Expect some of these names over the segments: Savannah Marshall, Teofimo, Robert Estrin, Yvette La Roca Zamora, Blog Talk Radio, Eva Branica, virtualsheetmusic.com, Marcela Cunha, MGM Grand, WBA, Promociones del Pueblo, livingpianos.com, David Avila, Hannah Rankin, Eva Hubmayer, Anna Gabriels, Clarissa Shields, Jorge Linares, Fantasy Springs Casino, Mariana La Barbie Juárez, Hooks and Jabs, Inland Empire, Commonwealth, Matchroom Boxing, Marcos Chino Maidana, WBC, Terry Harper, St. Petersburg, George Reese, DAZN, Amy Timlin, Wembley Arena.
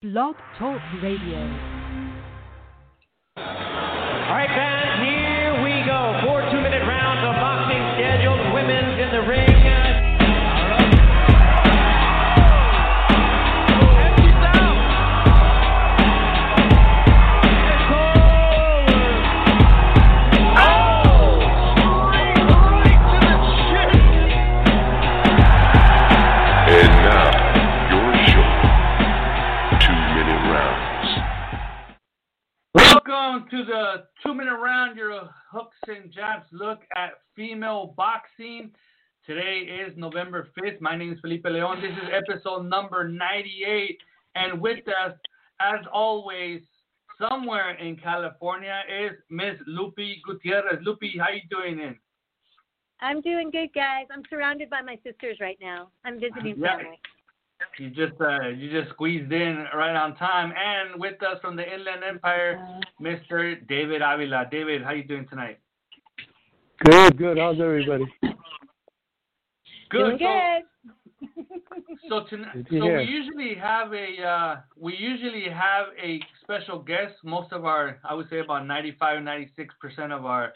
Blog Talk Radio. All right, fans, here we go. 4 two-minute rounds of boxing scheduled. Women's in the ring. To the two-minute round, your hooks and jabs look at female boxing. Today is November 5th. My name is Felipe Leon. This is episode number 98. And with us, as always, somewhere in California is Miss Lupi Gutierrez. Lupi, how you doing? I'm doing good, guys. I'm surrounded by my sisters right now. I'm visiting family. You just squeezed in right on time. And with us from the Inland Empire, Mr. David Avila. David, how you doing tonight? Good. How's everybody? Good. Good. So tonight, we usually have a special guest. Most of our, I would say, about 95, 96% of our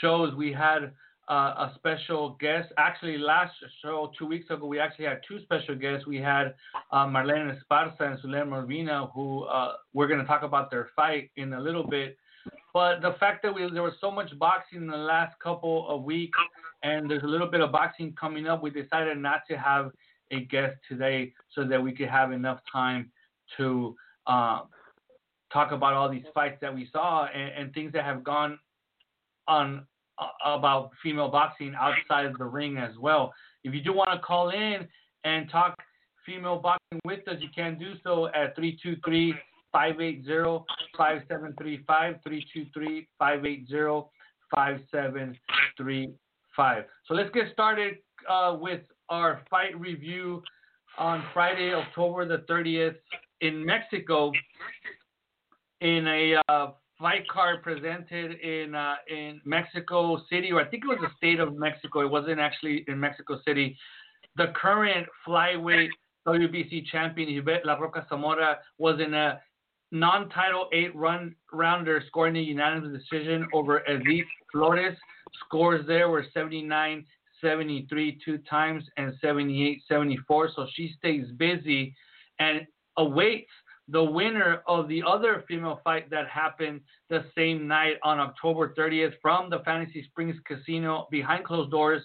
shows, we had a special guest. Actually, last show 2 weeks ago, we actually had two special guests. We had Marlen Esparza and Sulem Urbina, who we're going to talk about their fight in a little bit. But the fact that there was so much boxing in the last couple of weeks, and there's a little bit of boxing coming up, we decided not to have a guest today so that we could have enough time to talk about all these fights that we saw and things that have gone on about female boxing outside of the ring as well. If you do want to call in and talk female boxing with us, you can do so at 323-580-5735, 323-580-5735. So let's get started with our fight review on Friday, October the 30th in Mexico, in a fight card presented in Mexico City, or I think it was the state of Mexico. It wasn't actually in Mexico City. The current flyweight WBC champion, Yvette La Roca Zamora, was in a non-title 8-rounder, scoring a unanimous decision over Edith Flores. Scores there were 79-73 two times and 78-74, so she stays busy and awaits the winner of the other female fight that happened the same night on October 30th from the Fantasy Springs Casino behind closed doors.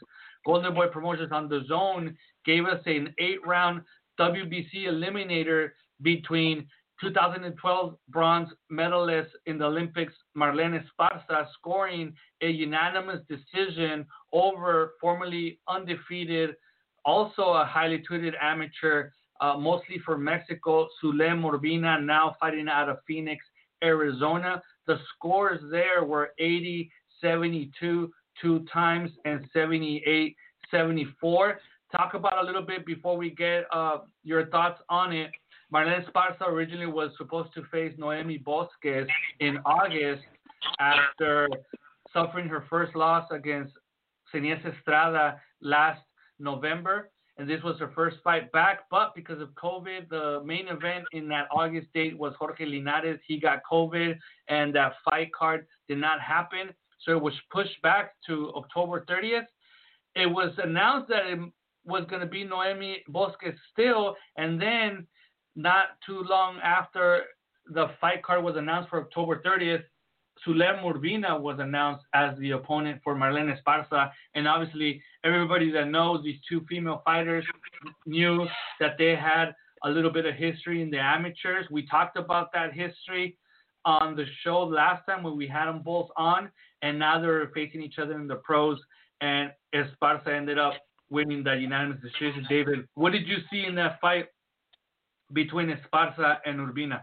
Golden Boy Promotions on the Zone gave us an 8-round WBC eliminator between 2012 bronze medalist in the Olympics, Marlen Esparza, scoring a unanimous decision over formerly undefeated, also a highly touted amateur, mostly for Mexico, Sulem Urbina, now fighting out of Phoenix, Arizona. The scores there were 80-72 two times and 78-74. Talk about a little bit before we get your thoughts on it. Marlen Esparza originally was supposed to face Noemi Bosques in August after suffering her first loss against Cenez Estrada last November. And this was her first fight back, but because of COVID, the main event in that August date was Jorge Linares. He got COVID, and that fight card did not happen, so it was pushed back to October 30th. It was announced that it was going to be Noemi Bosques still, and then not too long after the fight card was announced for October 30th, Sulem Urbina was announced as the opponent for Marlen Esparza, and obviously everybody that knows these two female fighters knew that they had a little bit of history in the amateurs. We talked about that history on the show last time when we had them both on, and now they're facing each other in the pros, and Esparza ended up winning the unanimous decision. David, what did you see in that fight between Esparza and Urbina?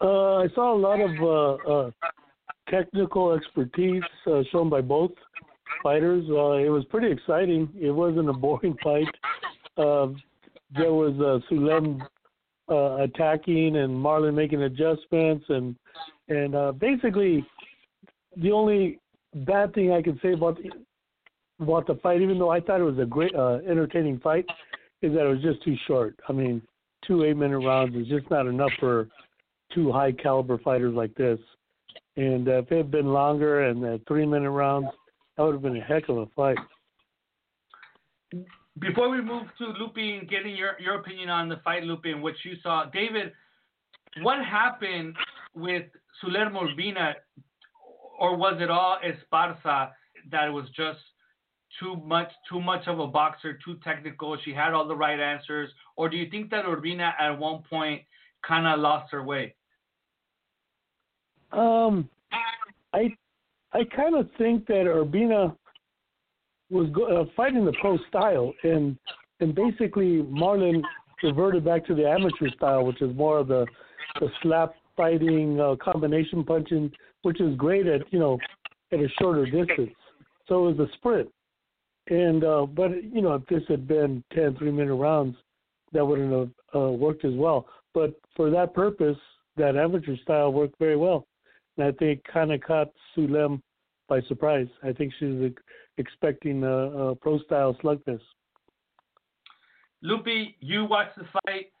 I saw a lot of technical expertise shown by both fighters. It was pretty exciting. It wasn't a boring fight. There was Sulem attacking and Marlen making adjustments. And basically, the only bad thing I can say about the fight, even though I thought it was a great entertaining fight, is that it was just too short. I mean, 2 8-minute rounds is just not enough for two high-caliber fighters like this. And if it had been longer and 3-minute rounds, that would have been a heck of a fight. Before we move to Lupi and getting your opinion on the fight, Lupi, and what you saw, David, what happened with Sulem Urbina, or was it all Esparza that was just too much of a boxer, too technical, she had all the right answers, or do you think that Urbina at one point kind of lost her way? I kind of think that Urbina was fighting the pro style, and basically Marlen reverted back to the amateur style, which is more of the slap fighting, combination punching, which is great at a shorter distance. So it was a sprint. And but if this had been 10 3-minute rounds, that wouldn't have worked as well. But for that purpose, that amateur style worked very well. And I think kind of caught Sulem by surprise. I think she was expecting a pro-style slugfest. Lupi, you watched the fight.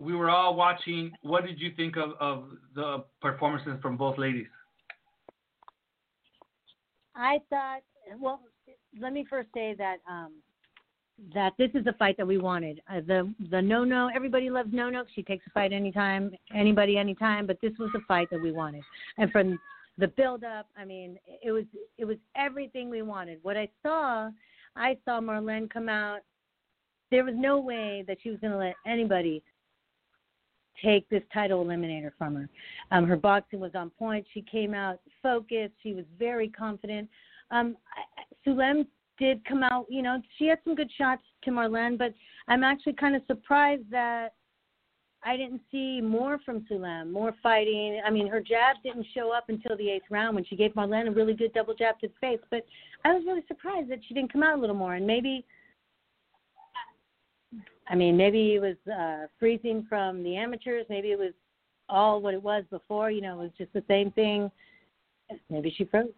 We were all watching. What did you think of the performances from both ladies? I thought, well, let me first say that this is the fight that we wanted. The no-no, everybody loves no-no. She takes a fight anytime, anybody, anytime. But this was the fight that we wanted. And from the build-up, I mean, it was everything we wanted. What I saw Marlen come out. There was no way that she was going to let anybody take this title eliminator from her. Her boxing was on point. She came out focused. She was very confident. Sulem did come out, she had some good shots to Marlen, but I'm actually kind of surprised that I didn't see more from Sulem, more fighting. I mean, her jab didn't show up until the 8th round when she gave Marlen a really good double jab to the face, but I was really surprised that she didn't come out a little more. And maybe it was freezing from the amateurs. Maybe it was all what it was before. It was just the same thing. Maybe she froze.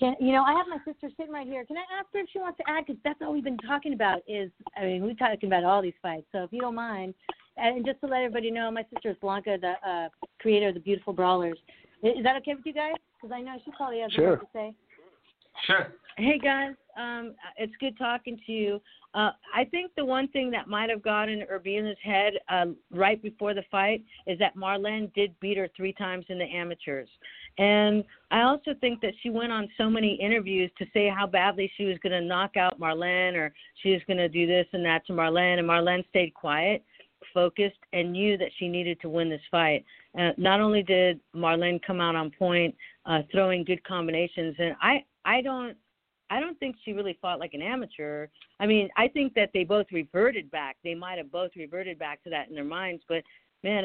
I have my sister sitting right here. Can I ask her if she wants to add? Because that's all we've been talking about we're talking about all these fights. So if you don't mind, and just to let everybody know, my sister is Blanca, the creator of the Beautiful Brawlers. Is that okay with you guys? Because I know she probably has something to say. Sure. Hey, guys. It's good talking to you. I think the one thing that might have got in Urbina's head right before the fight is that Marlen did beat her 3 times in the amateurs. And I also think that she went on so many interviews to say how badly she was going to knock out Marlen, or she was going to do this and that to Marlen. And Marlen stayed quiet, focused, and knew that she needed to win this fight. Not only did Marlen come out on point, throwing good combinations, and I don't think she really fought like an amateur. I mean, I think that they both reverted back. They might have both reverted back to that in their minds. But, man,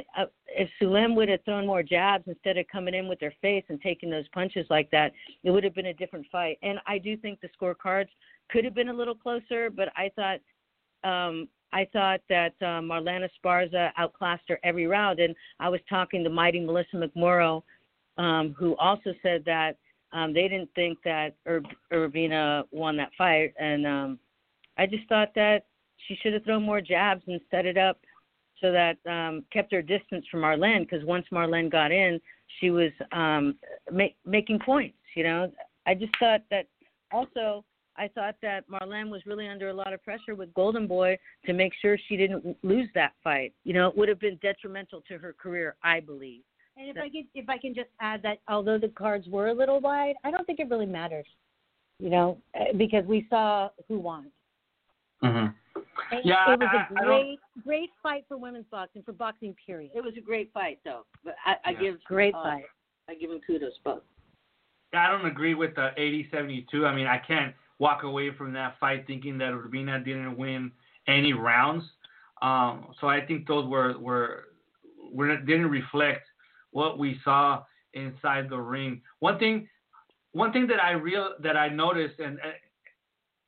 if Sulem would have thrown more jabs instead of coming in with her face and taking those punches like that, it would have been a different fight. And I do think the scorecards could have been a little closer, but I thought that Marlen Esparza outclassed her every round. And I was talking to mighty Melissa McMorrow, who also said that they didn't think that Urbina won that fight, and I just thought that she should have thrown more jabs and set it up so that kept her distance from Marlen, because once Marlen got in, she was making points, I just thought that also I thought that Marlen was really under a lot of pressure with Golden Boy to make sure she didn't lose that fight. It would have been detrimental to her career, I believe. And if I can just add that although the cards were a little wide, I don't think it really matters, because we saw who won. Mm-hmm. Yeah, it was a great fight for women's boxing, for boxing period. It was a great fight, though. But I give him kudos both. I don't agree with the 80-72. I mean, I can't walk away from that fight thinking that Urbina didn't win any rounds. So I think those were didn't reflect what we saw inside the ring. One thing that I noticed and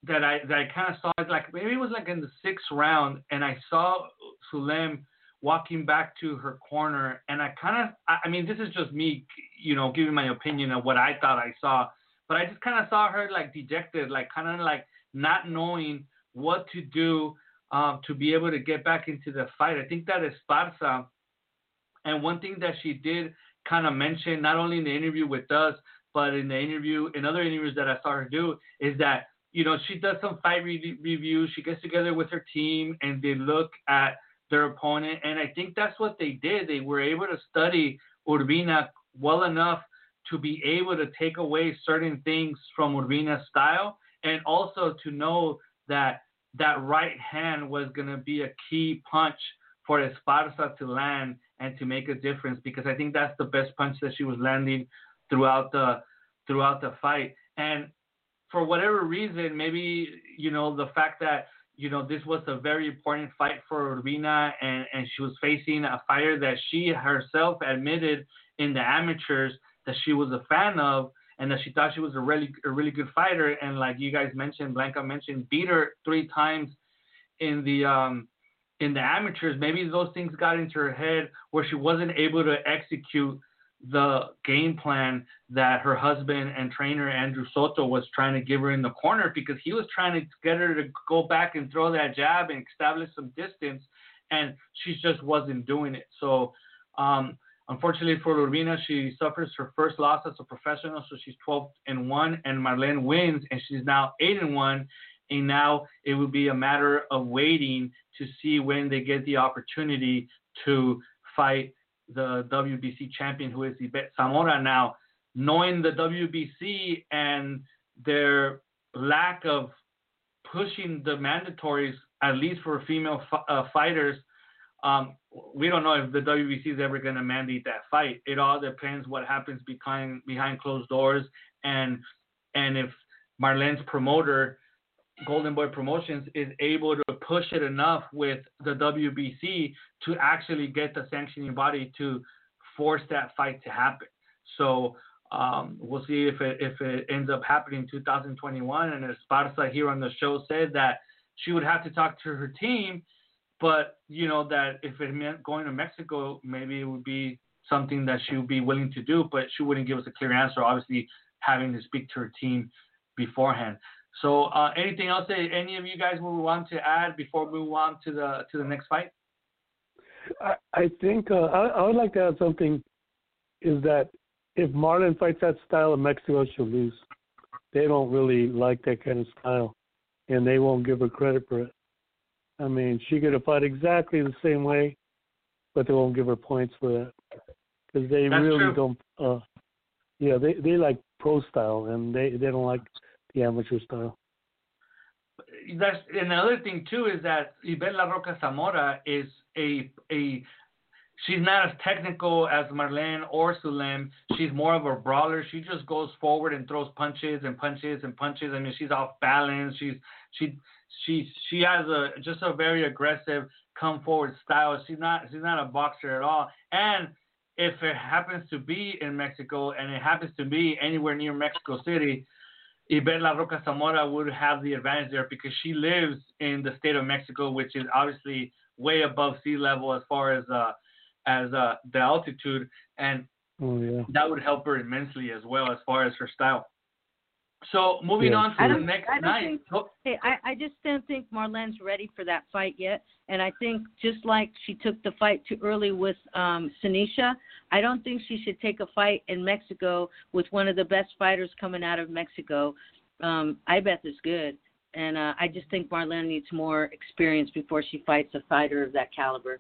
that I kind of saw is like maybe it was like in the 6th round, and I saw Sulem walking back to her corner, and I mean this is just me, giving my opinion of what I thought I saw, but I just kind of saw her like dejected, like kind of like not knowing what to do. to be able to get back into the fight. I think that Esparza, and one thing that she did kind of mention, not only in the interview with us, but in the interview, in other interviews that I saw her do, is that, you know, she does some fight reviews. She gets together with her team and they look at their opponent. And I think that's what they did. They were able to study Urbina well enough to be able to take away certain things from Urbina's style, and also to know that that right hand was going to be a key punch for Esparza to land and to make a difference, because I think that's the best punch that she was landing throughout the fight. And for whatever reason, maybe, you know, the fact that, you know, this was a very important fight for Urbina, and she was facing a fighter that she herself admitted in the amateurs that she was a fan of, and that she thought she was a really good fighter. And like you guys mentioned, Blanca mentioned, beat her 3 times in the amateurs. Maybe those things got into her head where she wasn't able to execute the game plan that her husband and trainer Andrew Soto was trying to give her in the corner, because he was trying to get her to go back and throw that jab and establish some distance, and she just wasn't doing it. So unfortunately for Urbina, she suffers her first loss as a professional, so she's 12-1, and Marlen wins, and she's now 8-1, and now it will be a matter of waiting to see when they get the opportunity to fight the WBC champion, who is Yvette Zamora. Now, knowing the WBC and their lack of pushing the mandatories, at least for female fighters, we don't know if the WBC is ever going to mandate that fight. It all depends what happens behind closed doors, and if Marlen's promoter, Golden Boy Promotions, is able to push it enough with the WBC to actually get the sanctioning body to force that fight to happen. So we'll see if it ends up happening in 2021. And Esparza here on the show said that she would have to talk to her team, but, you know, that if it meant going to Mexico, maybe it would be something that she would be willing to do, but she wouldn't give us a clear answer, obviously having to speak to her team beforehand. So anything else that any of you guys would want to add before we move on to the next fight? I think I would like to add something, is that if Marlen fights that style in Mexico, she'll lose. They don't really like that kind of style, and they won't give her credit for it. I mean, she could have fought exactly the same way, but they won't give her points for that, because they don't. Yeah, they like pro style, and they don't like the amateur style. That's another thing too, is that Yvette La Roca Zamora is she's not as technical as Marlen or Sulem. She's more of a brawler. She just goes forward and throws punches and punches and punches. I mean, she's off balance. She has a very aggressive come forward style. She's not a boxer at all. And if it happens to be in Mexico, and it happens to be anywhere near Mexico City, Yvette La Roca Zamora would have the advantage there, because she lives in the state of Mexico, which is obviously way above sea level as far as the altitude, and that would help her immensely as well as far as her style. So moving on to the next night. I just don't think Marlen's ready for that fight yet. And I think just like she took the fight too early with Sinisha, I don't think she should take a fight in Mexico with one of the best fighters coming out of Mexico. Ibeth is good. And I just think Marlen needs more experience before she fights a fighter of that caliber.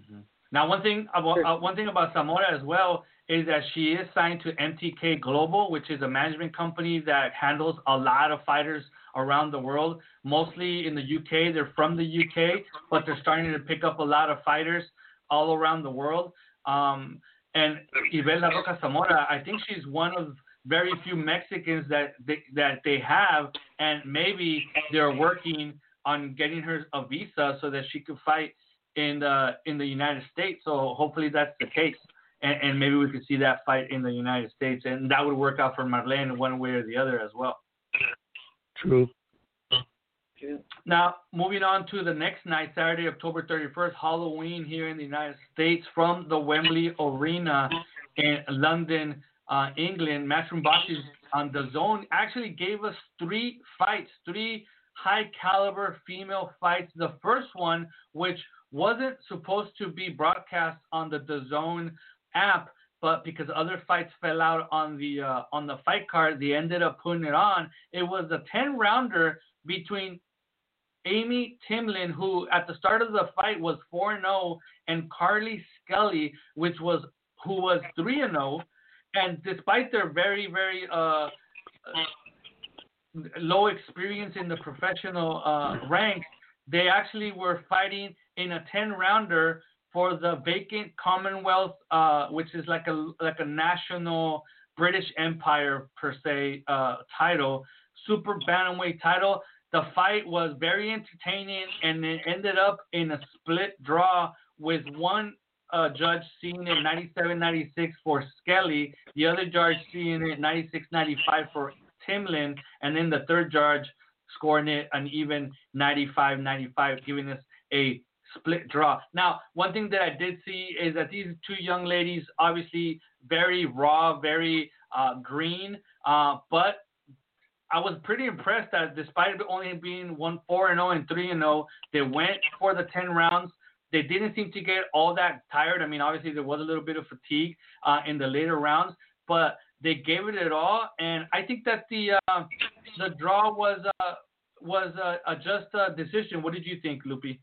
Mm-hmm. Now, one thing about Zamora as well is that she is signed to MTK Global, which is a management company that handles a lot of fighters around the world, mostly in the UK. They're from the UK, but they're starting to pick up a lot of fighters all around the world. And Yvette La Roca Zamora, I think she's one of very few Mexicans that they have, and maybe they're working on getting her a visa so that she could fight in the United States. So hopefully that's the case. And maybe we could see that fight in the United States, and that would work out for Marlen one way or the other as well. True. Now, moving on to the next night, Saturday, October 31st, Halloween here in the United States, from the Wembley Arena in London, England. Matchroom Boxing on DAZN actually gave us 3 fights, 3 high-caliber female fights. The first one, which wasn't supposed to be broadcast on the DAZN app, but because other fights fell out on the fight card, they ended up putting it on. It was a 10-rounder between Amy Timlin, who at the start of the fight was 4-0, and Carly Skelly, who was 3-0. And despite their very, very low experience in the professional ranks, they actually were fighting in a 10-rounder for the vacant Commonwealth, which is like a national British Empire per se title, super bantamweight title. The fight was very entertaining, and it ended up in a split draw with one judge seeing it 97-96 for Skelly, the other judge seeing it 96-95 for Timlin, and then the third judge scoring it an even 95-95, giving us a split draw. Now, one thing that I did see is that these two young ladies, obviously very raw, very green, but I was pretty impressed that despite only being 4-0 and 3-0, they went for the 10 rounds. They didn't seem to get all that tired. I mean, obviously there was a little bit of fatigue in the later rounds, but they gave it all. And I think that the draw was a just decision. What did you think, Lupi?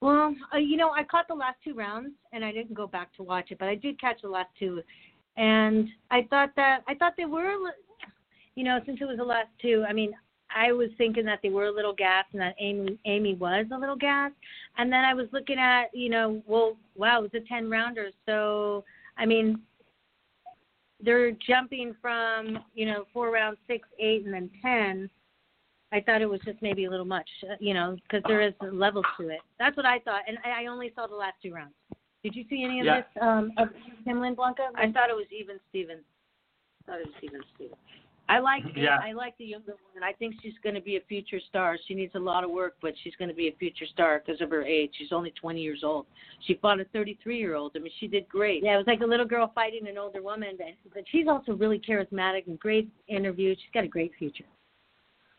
Well, I caught the last two rounds, and I didn't go back to watch it, but I did catch the last two. And I thought they were, since it was the last two, I mean, I was thinking that they were a little gassed and that Amy was a little gassed. And then I was looking at, wow, it's a 10-rounder. So, I mean, they're jumping from, 4 rounds, 6, 8, and then 10. I thought it was just maybe a little much, because there is levels to it. That's what I thought. And I only saw the last two rounds. Did you see any of this of Timlin Blanca? I thought it was even Stevens. I like I like the younger woman. I think she's going to be a future star. She needs a lot of work, but she's going to be a future star because of her age. She's only 20 years old. She fought a 33-year-old. I mean, she did great. Yeah, it was like a little girl fighting an older woman, but she's also really charismatic and great interview. She's got a great future.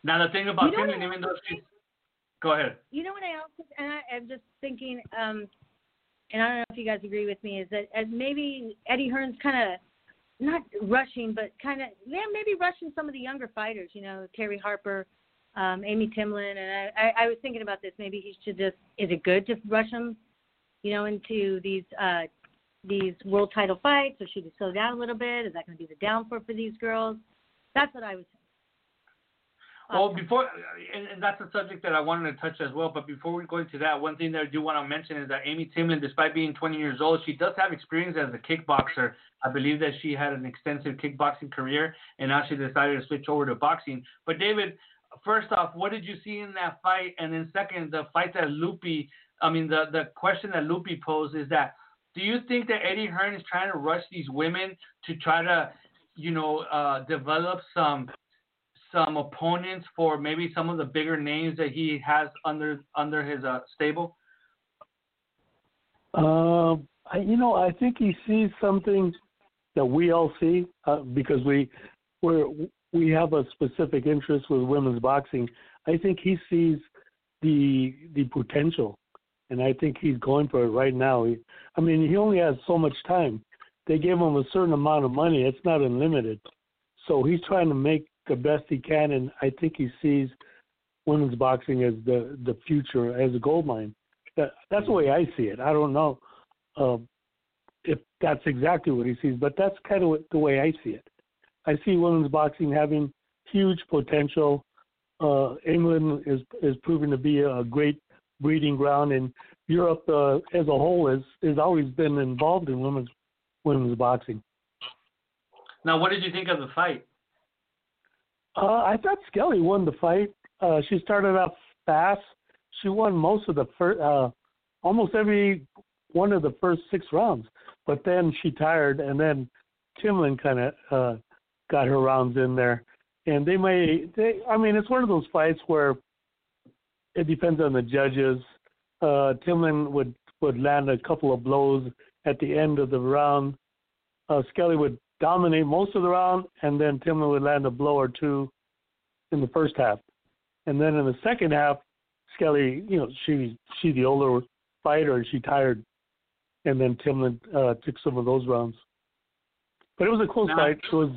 Now, the thing about Timlin, even though she's – go ahead. You know what I also – and I'm just thinking and I don't know if you guys agree with me, is that maybe Eddie Hearn's kind of not rushing, but kind of maybe rushing some of the younger fighters. Terry Harper, Amy Timlin, and I was thinking about this. Maybe he should just—is it good to rush them, into these world title fights, or should he slow down a little bit? Is that going to be the downfall for these girls? That's what I was. Well, and that's a subject that I wanted to touch as well, but before we go into that, one thing that I do want to mention is that Amy Timlin, despite being 20 years old, she does have experience as a kickboxer. I believe that she had an extensive kickboxing career, and now she decided to switch over to boxing. But, David, first off, what did you see in that fight? And then second, the question that Lupi posed is that, do you think that Eddie Hearn is trying to rush these women to try to, develop some opponents for maybe some of the bigger names that he has under his stable? I think he sees something that we all see because we have a specific interest with women's boxing. I think he sees the potential, and I think he's going for it right now. He only has so much time. They gave him a certain amount of money. It's not unlimited. So he's trying to make the best he can, and I think he sees women's boxing as the future, as a gold mine. That's the way I see it. I don't know if that's exactly what he sees, but that's kind of the way I see it. I see women's boxing having huge potential. England is proving to be a great breeding ground, and Europe as a whole has always been involved in women's boxing. Now, what did you think of the fight? I thought Skelly won the fight. She started off fast. She won most of the first, almost every one of the first 6 rounds. But then she tired, and then Timlin kind of got her rounds in there. And it's one of those fights where it depends on the judges. Timlin would land a couple of blows at the end of the round. Skelly would dominate most of the round, and then Timlin would land a blow or two in the first half. And then in the second half, Skelly, you know, she the older fighter, and she tired. And then Timlin took some of those rounds. But it was a close fight. It was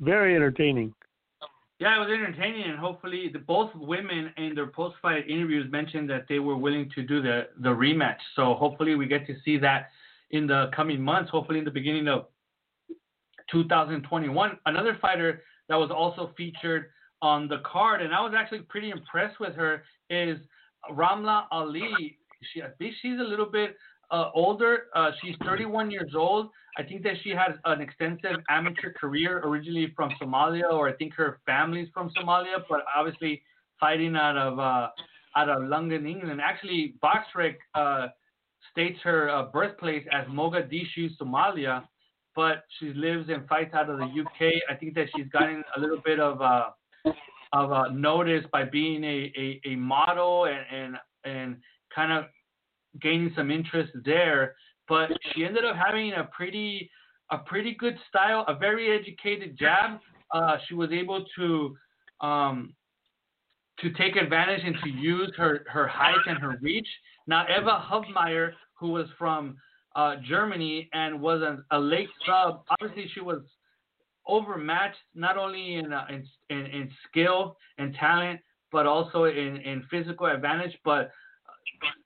very entertaining. Yeah, it was entertaining, and hopefully both women in their post-fight interviews mentioned that they were willing to do the rematch. So hopefully we get to see that in the coming months, hopefully in the beginning of 2021. Another fighter that was also featured on the card, and I was actually pretty impressed with her, is Ramla Ali. I think she's a little bit older. She's 31 years old. I think that she has an extensive amateur career, originally from Somalia, or I think her family's from Somalia, but obviously fighting out of London, England. Actually, Boxrec states her birthplace as Mogadishu, Somalia, but she lives and fights out of the UK. I think that she's gotten a little bit of notice by being a model and kind of gaining some interest there, but she ended up having a pretty good style, a very educated jab. She was able to take advantage and to use her height and her reach. Now, Eva Hubmayer, who was from Germany and was a late sub, obviously she was overmatched not only in skill and talent, but also in physical advantage. But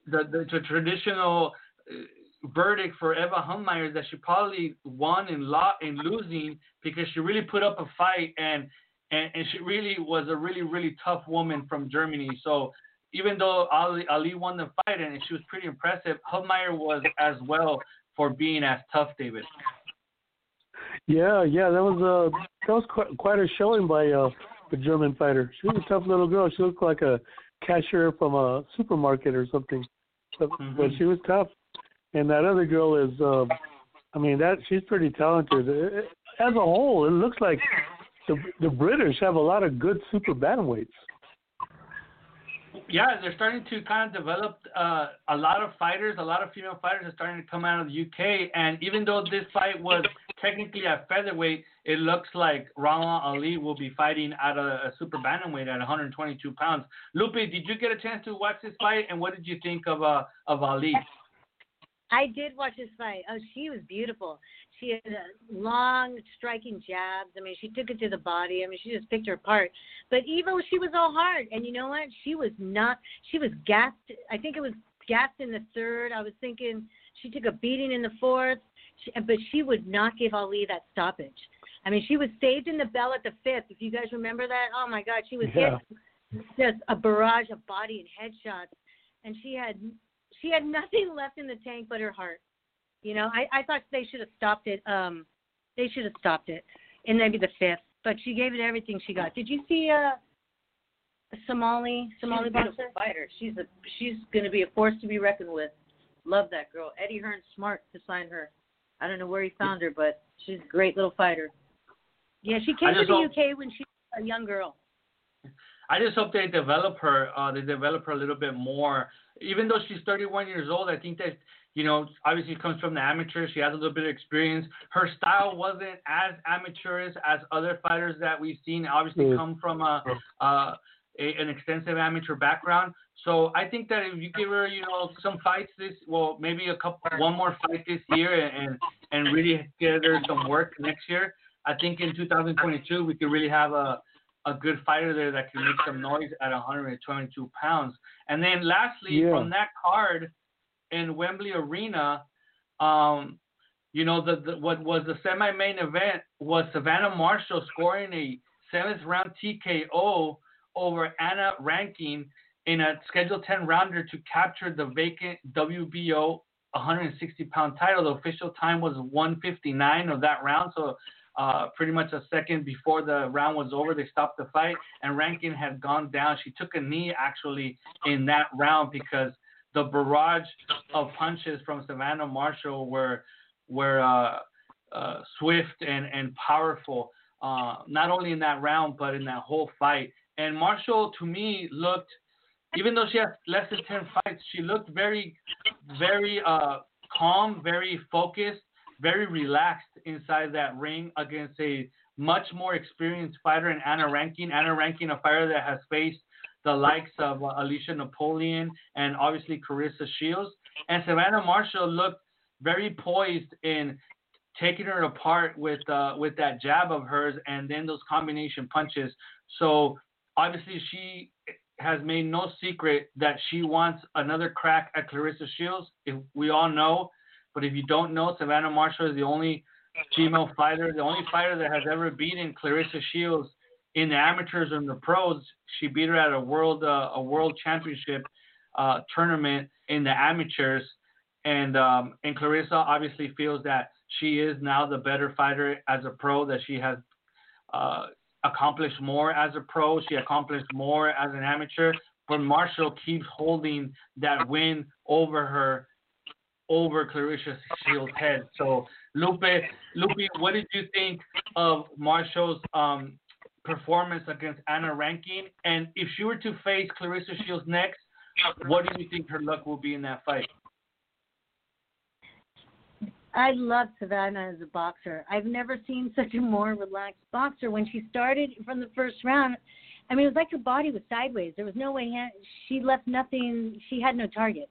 the traditional verdict for Eva Hubmayer is that she probably won in losing, because she really put up a fight, and she really was a really, really tough woman from Germany. So even though Ali won the fight and she was pretty impressive, Hubmayer was as well for being as tough, David. Yeah, that was quite a showing by the German fighter. She was a tough little girl. She looked like a cashier from a supermarket or something, but she was tough. And that other girl is, she's pretty talented. As a whole, it looks like the British have a lot of good super bantamweights. Yeah, they're starting to kind of develop a lot of fighters. A lot of female fighters are starting to come out of the UK. And even though this fight was technically at featherweight, it looks like Ramla Ali will be fighting at a super bantamweight at 122 pounds. Lupi, did you get a chance to watch this fight? And what did you think of Ali? I did watch this fight. Oh, she was beautiful. She had long striking jabs. I mean, she took it to the body. I mean, she just picked her apart. But Eva, she was all hard. And you know what? She was gassed. I think it was gassed in the third. I was thinking she took a beating in the fourth. But she would not give Ali that stoppage. I mean, she was saved in the bell at the fifth. If you guys remember that, oh, my God, she was hit just a barrage of body and headshots. And she had nothing left in the tank but her heart. You know, I thought they should have stopped it. They should have stopped it in maybe the fifth. But she gave it everything she got. Did you see a Somali boxer fighter? She's going to be a force to be reckoned with. Love that girl. Eddie Hearn's smart to sign her. I don't know where he found her, but she's a great little fighter. Yeah, she came to the UK when she was a young girl. I just hope they develop her. They develop her a little bit more. Even though she's 31 years old, I think that, you know, obviously she comes from the amateur. She has a little bit of experience. Her style wasn't as amateurish as other fighters that we've seen, obviously come from an extensive amateur background. So I think that if you give her, you know, some fights one more fight this year and really get her some work next year, I think in 2022 we could really have a good fighter there that can make some noise at 122 pounds. And then lastly, from that card in Wembley Arena, what was the semi-main event was Savannah Marshall scoring a 7th-round TKO over Hannah Rankin in a scheduled 10-rounder to capture the vacant WBO 160-pound title. The official time was 1:59 of that round, so pretty much a second before the round was over, they stopped the fight, and Rankin had gone down. She took a knee, actually, in that round because the barrage of punches from Savannah Marshall were swift and powerful, not only in that round but in that whole fight. And Marshall, to me, looked, even though she had less than 10 fights, she looked very, very calm, very focused, very relaxed inside that ring against a much more experienced fighter in Hannah Rankin. Hannah Rankin, a fighter that has faced the likes of Alicia Napoleon and obviously Clarissa Shields. And Savannah Marshall looked very poised in taking her apart with that jab of hers and then those combination punches. So obviously she has made no secret that she wants another crack at Clarissa Shields. If we all know, but if you don't know, Savannah Marshall is the only female fighter, the only fighter that has ever beaten Clarissa Shields in the amateurs and the pros. She beat her at a world championship tournament in the amateurs, and Clarissa obviously feels that she is now the better fighter as a pro, that she has accomplished more as a pro. She accomplished more as an amateur. But Marshall keeps holding that win over her, over Clarissa Shields' head. So, Lupi, what did you think of Marshall's performance against Hannah Rankin? And if she were to face Clarissa Shields next, what do you think her luck will be in that fight? I love Savannah as a boxer. I've never seen such a more relaxed boxer. When she started from the first round, I mean, it was like her body was sideways. There was no way. She left nothing. She had no target.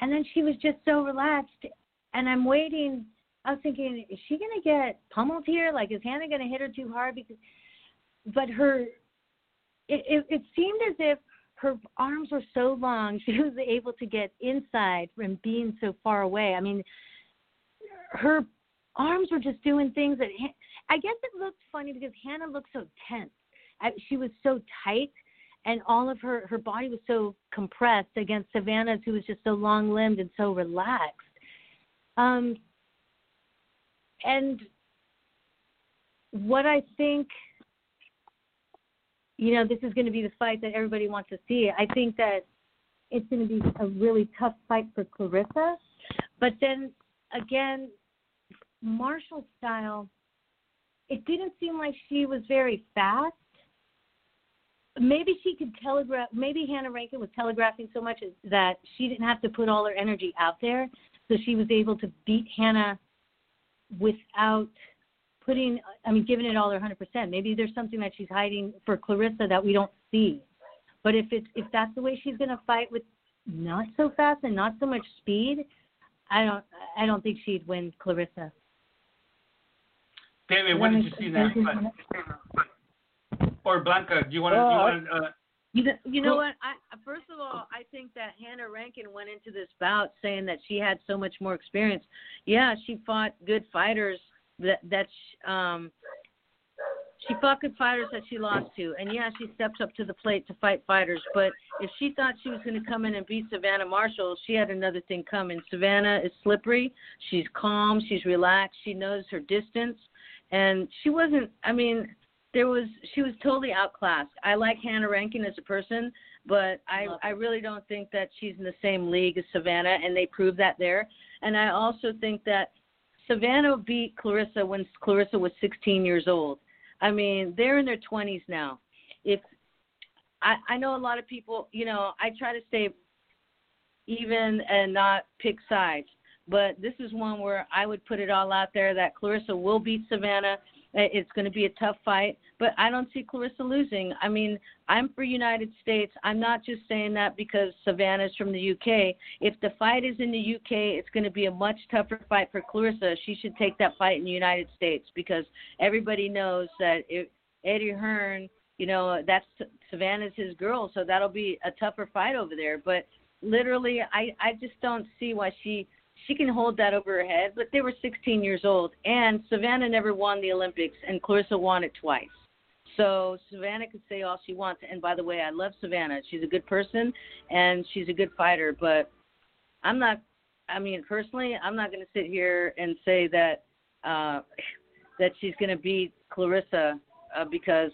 And then she was just so relaxed. And I'm waiting. I was thinking, is she going to get pummeled here? Like, is Hannah going to hit her too hard? But it seemed as if her arms were so long, she was able to get inside from being so far away. I mean, her arms were just doing things that I guess it looked funny because Hannah looked so tense. She was so tight, and all of her body was so compressed against Savannah's, who was just so long-limbed and so relaxed. And what I think, you know, this is going to be the fight that everybody wants to see. I think that it's going to be a really tough fight for Clarissa, but then again, Marshall's style, it didn't seem like she was very fast. Maybe she could telegraph. Maybe Hannah Rankin was telegraphing so much that she didn't have to put all her energy out there, so she was able to beat Hannah without putting, I mean, giving it all her 100%. Maybe there's something that she's hiding for Clarissa that we don't see. But if that's the way she's going to fight, with not so fast and not so much speed, I don't think she'd win Clarissa. David, what did you see that fight? Or Blanca, do you want to? You know what? First of all, I think that Hannah Rankin went into this bout saying that she had so much more experience. Yeah, she fought good fighters she fought good fighters that she lost to, and yeah, she stepped up to the plate to fight fighters. But if she thought she was going to come in and beat Savannah Marshall, she had another thing coming. Savannah is slippery. She's calm. She's relaxed. She knows her distance, and she wasn't. I mean, she was totally outclassed. I like Hannah Rankin as a person, but I really don't think that she's in the same league as Savannah, and they proved that there. And I also think that Savannah beat Clarissa when Clarissa was 16 years old. I mean, they're in their 20s now. If I know a lot of people, you know, I try to stay even and not pick sides, but this is one where I would put it all out there that Clarissa will beat Savannah. It's going to be a tough fight, but I don't see Clarissa losing. I mean, I'm for United States. I'm not just saying that because Savannah's from the UK. If the fight is in the UK, it's going to be a much tougher fight for Clarissa. She should take that fight in the United States because everybody knows that Eddie Hearn, you know, that's Savannah's his girl, so that'll be a tougher fight over there. But literally, I just don't see why she can hold that over her head, but they were 16 years old, and Savannah never won the Olympics, and Clarissa won it twice. So Savannah could say all she wants, and by the way, I love Savannah. She's a good person, and she's a good fighter, but I'm not going to sit here and say that that she's going to beat Clarissa because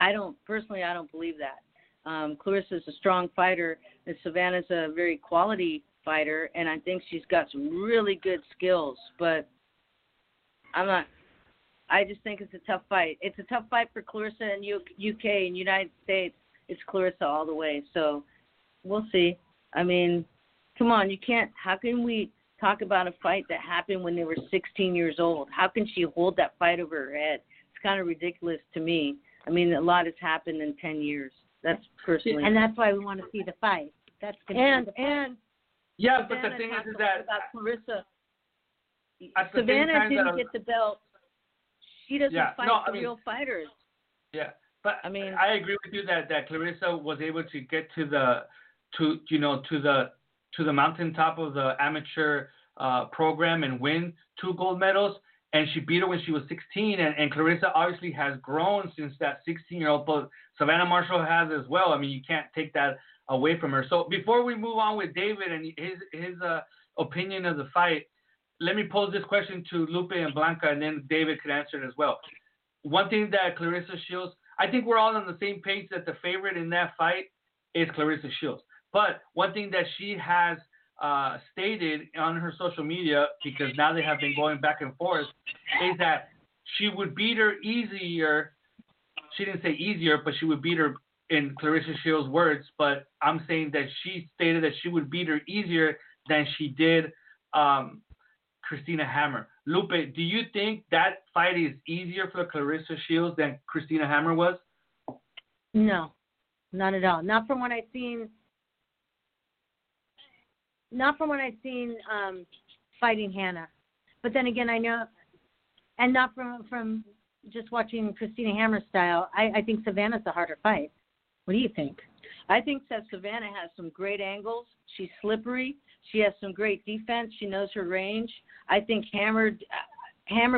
I don't believe that. Clarissa's a strong fighter, and Savannah's a very quality fighter, and I think she's got some really good skills, but I just think it's a tough fight. It's a tough fight for Clarissa in UK and United States. It's Clarissa all the way, so we'll see. I mean, come on, how can we talk about a fight that happened when they were 16 years old? How can she hold that fight over her head? It's kind of ridiculous to me. I mean, a lot has happened in 10 years. That's personally. And that's why we want to see the fight. That's and be the fight. And yeah, Savannah, but the thing is that about Clarissa, Savannah didn't get the belt. She doesn't fight real fighters. Yeah, but I mean, I agree with you that Clarissa was able to get to the to the mountaintop of the amateur program and win 2 gold medals. And she beat her when she was 16, and Clarissa obviously has grown since that 16-year-old, but Savannah Marshall has as well. I mean, you can't take that away from her. So before we move on with David and his opinion of the fight, let me pose this question to Lupe and Blanca, and then David could answer it as well. One thing that Clarissa Shields, I think we're all on the same page that the favorite in that fight is Clarissa Shields. But one thing that she has stated on her social media, because now they have been going back and forth, is that she would beat her easier. She didn't say easier, but she would beat her, in Clarissa Shields' words, but I'm saying that she stated that she would beat her easier than she did Christina Hammer. Lupe, do you think that fight is easier for Clarissa Shields than Christina Hammer was? No, not at all. Not from what I've seen fighting Hannah. But then again, I know, and not from just watching Christina Hammer's style, I think Savannah's the harder fight. What do you think? I think that Savannah has some great angles. She's slippery. She has some great defense. She knows her range. I think Hammer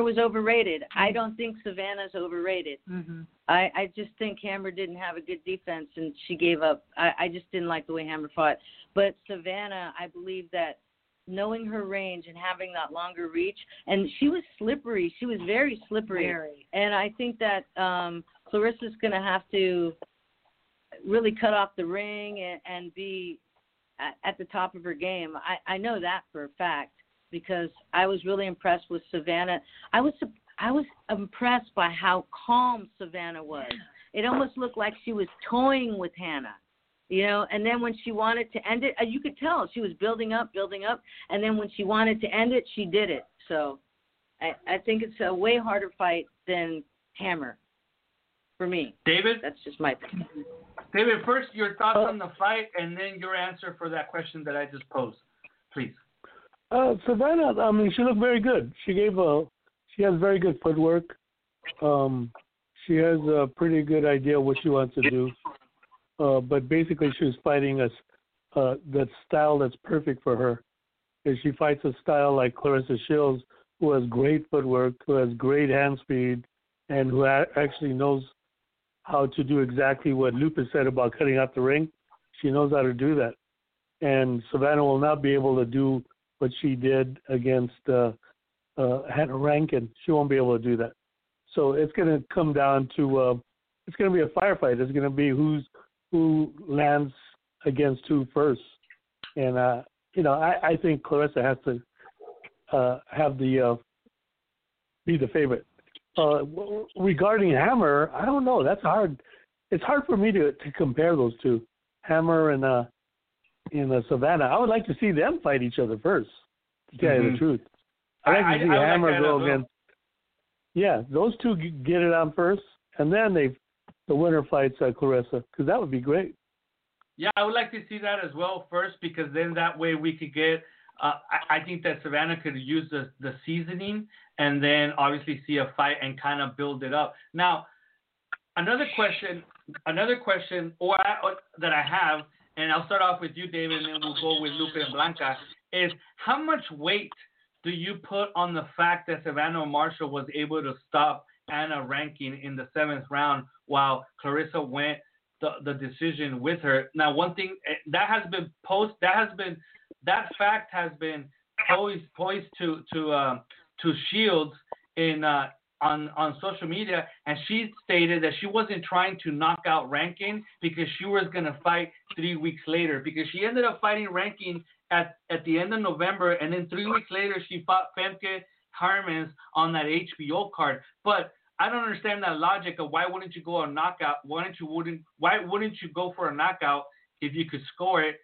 was overrated. I don't think Savannah's overrated. Mm-hmm. I just think Hammer didn't have a good defense, and she gave up. I just didn't like the way Hammer fought. But Savannah, I believe that knowing her range and having that longer reach, and she was slippery. She was very slippery. Very. And I think that Clarissa's going to have to really cut off the ring and be at the top of her game. I know that for a fact, because I was really impressed with Savannah. I was impressed by how calm Savannah was. It almost looked like she was toying with Hannah, you know, and then when she wanted to end it, you could tell she was building up, and then when she wanted to end it, she did it. So I think it's a way harder fight than Hammer for me. David? That's just my opinion. David, first your thoughts on the fight, and then your answer for that question that I just posed, please. Savannah, I mean, she looked very good. She has very good footwork. She has a pretty good idea what she wants to do. But basically, she was fighting that style that's perfect for her. If she fights a style like Clarissa Shields, who has great footwork, who has great hand speed, and who actually knows how to do exactly what Lupus said about cutting out the ring. She knows how to do that. And Savannah will not be able to do what she did against Hannah Rankin. She won't be able to do that. So it's going to come down to it's going to be a firefight. It's going to be who lands against who first. And I think Clarissa has to be the favorite. Regarding Hammer, I don't know. That's hard. It's hard for me to compare those two, Hammer and Savannah. I would like to see them fight each other first, to tell you the truth. I'd like to see Hammer go against. Yeah, those two get it on first, and then the winner fights Clarissa, because that would be great. Yeah, I would like to see that as well first, because then that way we could get I think that Savannah could use the seasoning and then obviously see a fight and kind of build it up. Now, another question that I have, and I'll start off with you, David, and then we'll go with Lupe and Blanca, is how much weight do you put on the fact that Savannah Marshall was able to stop Anna Rankin in the 7th round while Clarissa went the decision with her? Now, one thing that has been that fact has been poised to Shields on social media, and she stated that she wasn't trying to knock out Rankin because she was going to fight 3 weeks later, because she ended up fighting Rankin at the end of November, and then 3 weeks later she fought Femke Hermans on that HBO card. But I don't understand that logic of why wouldn't you go for a knockout if you could score it?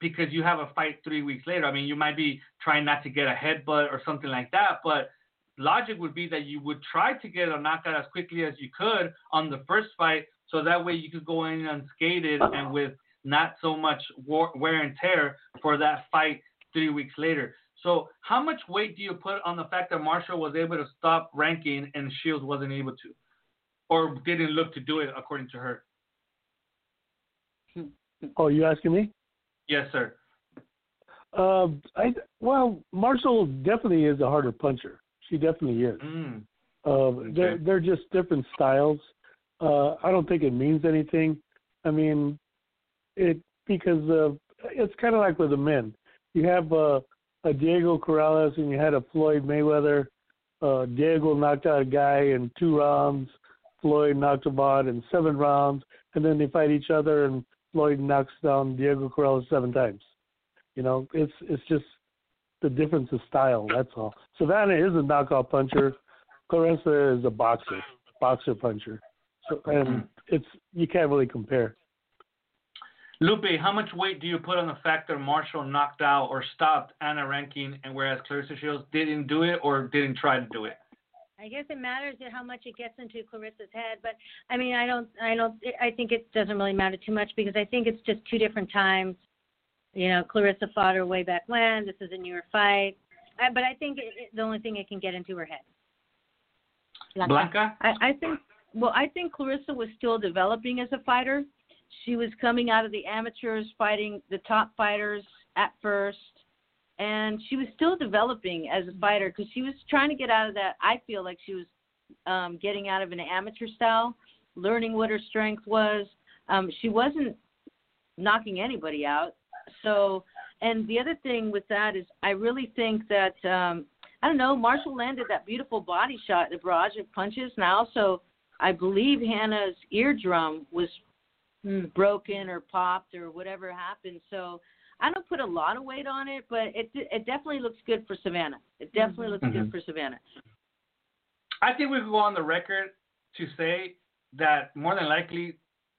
Because you have a fight 3 weeks later. I mean, you might be trying not to get a headbutt or something like that, but logic would be that you would try to get a knockout as quickly as you could on the first fight, so that way you could go in unscathed and with not so much wear and tear for that fight 3 weeks later. So how much weight do you put on the fact that Marshall was able to stop Rankin and Shields wasn't able to, or didn't look to do it, according to her? Oh, you asking me? Yes, sir. Well, Marshall definitely is a harder puncher. She definitely is. Okay. They're just different styles. I don't think it means anything. I mean, because it's kind of like with the men. You have a Diego Corrales and you had a Floyd Mayweather. Diego knocked out a guy in 2 rounds. Floyd knocked him out in 7 rounds. And then they fight each other, and Floyd knocks down Diego Corrales 7 times. You know, it's just the difference of style, that's all. Savannah is a knockout puncher. Clarissa is a boxer puncher. So, and you can't really compare. Lupi, how much weight do you put on the fact that Marshall knocked out or stopped Anna Rankin, and whereas Clarissa Shields didn't do it or didn't try to do it? I guess it matters how much it gets into Clarissa's head, but I mean, I think it doesn't really matter too much, because I think it's just 2 different times. You know, Clarissa fought her way back when. This is a newer fight. But I think the only thing it can get into her head. Blanca? I think Clarissa was still developing as a fighter. She was coming out of the amateurs, fighting the top fighters at first. And she was still developing as a fighter, because she was trying to get out of that. I feel like she was getting out of an amateur style, learning what her strength was. She wasn't knocking anybody out. So, and the other thing with that is I really think that, Marshall landed that beautiful body shot, the barrage of punches. And I also, I believe Hannah's eardrum was broken or popped or whatever happened. So I don't put a lot of weight on it, but it definitely looks good for Savannah. It definitely looks good for Savannah. I think we could go on the record to say that more than likely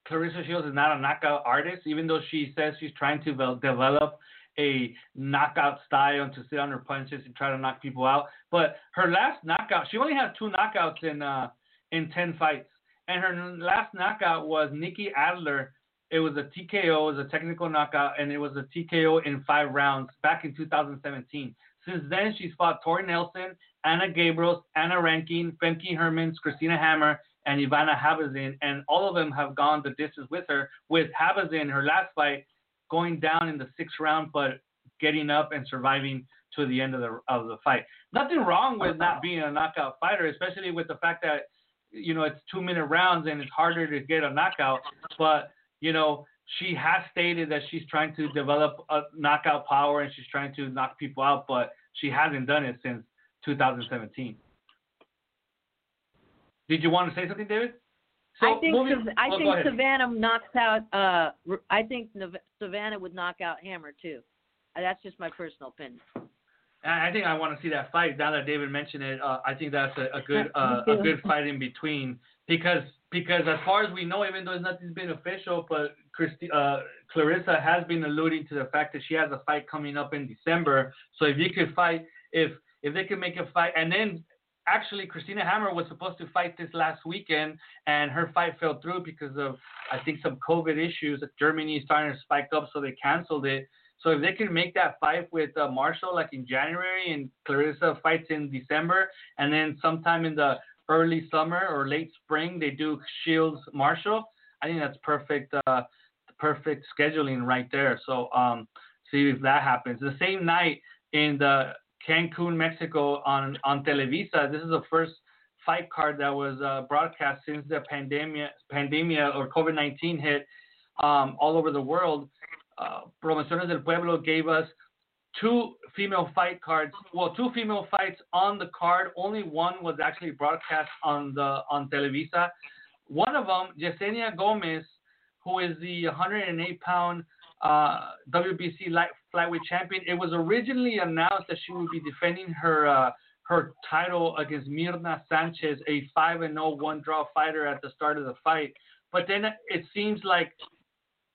Clarissa Shields is not a knockout artist, even though she says she's trying to develop a knockout style and to sit on her punches and try to knock people out. But her last knockout, she only had 2 knockouts in 10 fights. And her last knockout was Nikki Adler. It was a TKO, it was a technical knockout, and it was a TKO in 5 rounds back in 2017. Since then, she's fought Tori Nelson, Anna Gabriels, Anna Rankin, Femke Hermans, Christina Hammer, and Ivana Habazin, and all of them have gone the distance with her, with Habazin, her last fight, going down in the 6th round, but getting up and surviving to the end of the fight. Nothing wrong with not being a knockout fighter, especially with the fact that, you know, it's 2-minute rounds and it's harder to get a knockout. But, you know, she has stated that she's trying to develop a knockout power and she's trying to knock people out, but she hasn't done it since 2017. Did you want to say something, David? So, I think Savannah knocks out. I think Savannah would knock out Hammer too. That's just my personal opinion. I think I want to see that fight. Now that David mentioned it, I think that's a good fight in between, because as far as we know, even though nothing's been official, but Clarissa has been alluding to the fact that she has a fight coming up in December. So if you could fight, if they could make a fight, and then. Actually, Christina Hammer was supposed to fight this last weekend, and her fight fell through because of, I think, some COVID issues. Germany is starting to spike up, so they canceled it. So if they can make that fight with Marshall, like in January, and Clarissa fights in December, and then sometime in the early summer or late spring, they do Shields-Marshall, I think that's perfect scheduling right there. So see if that happens. The same night in the Cancun, Mexico on Televisa. This is the first fight card that was broadcast since the pandemia or COVID-19 hit all over the world. Promociones del Pueblo gave us 2 female fights on the card. Only one was actually broadcast on Televisa. One of them, Yesenia Gomez, who is the 108-pound WBC light flyweight champion. It was originally announced that she would be defending her title against Mirna Sanchez, a 5-0 1-draw fighter at the start of the fight. But then it seems like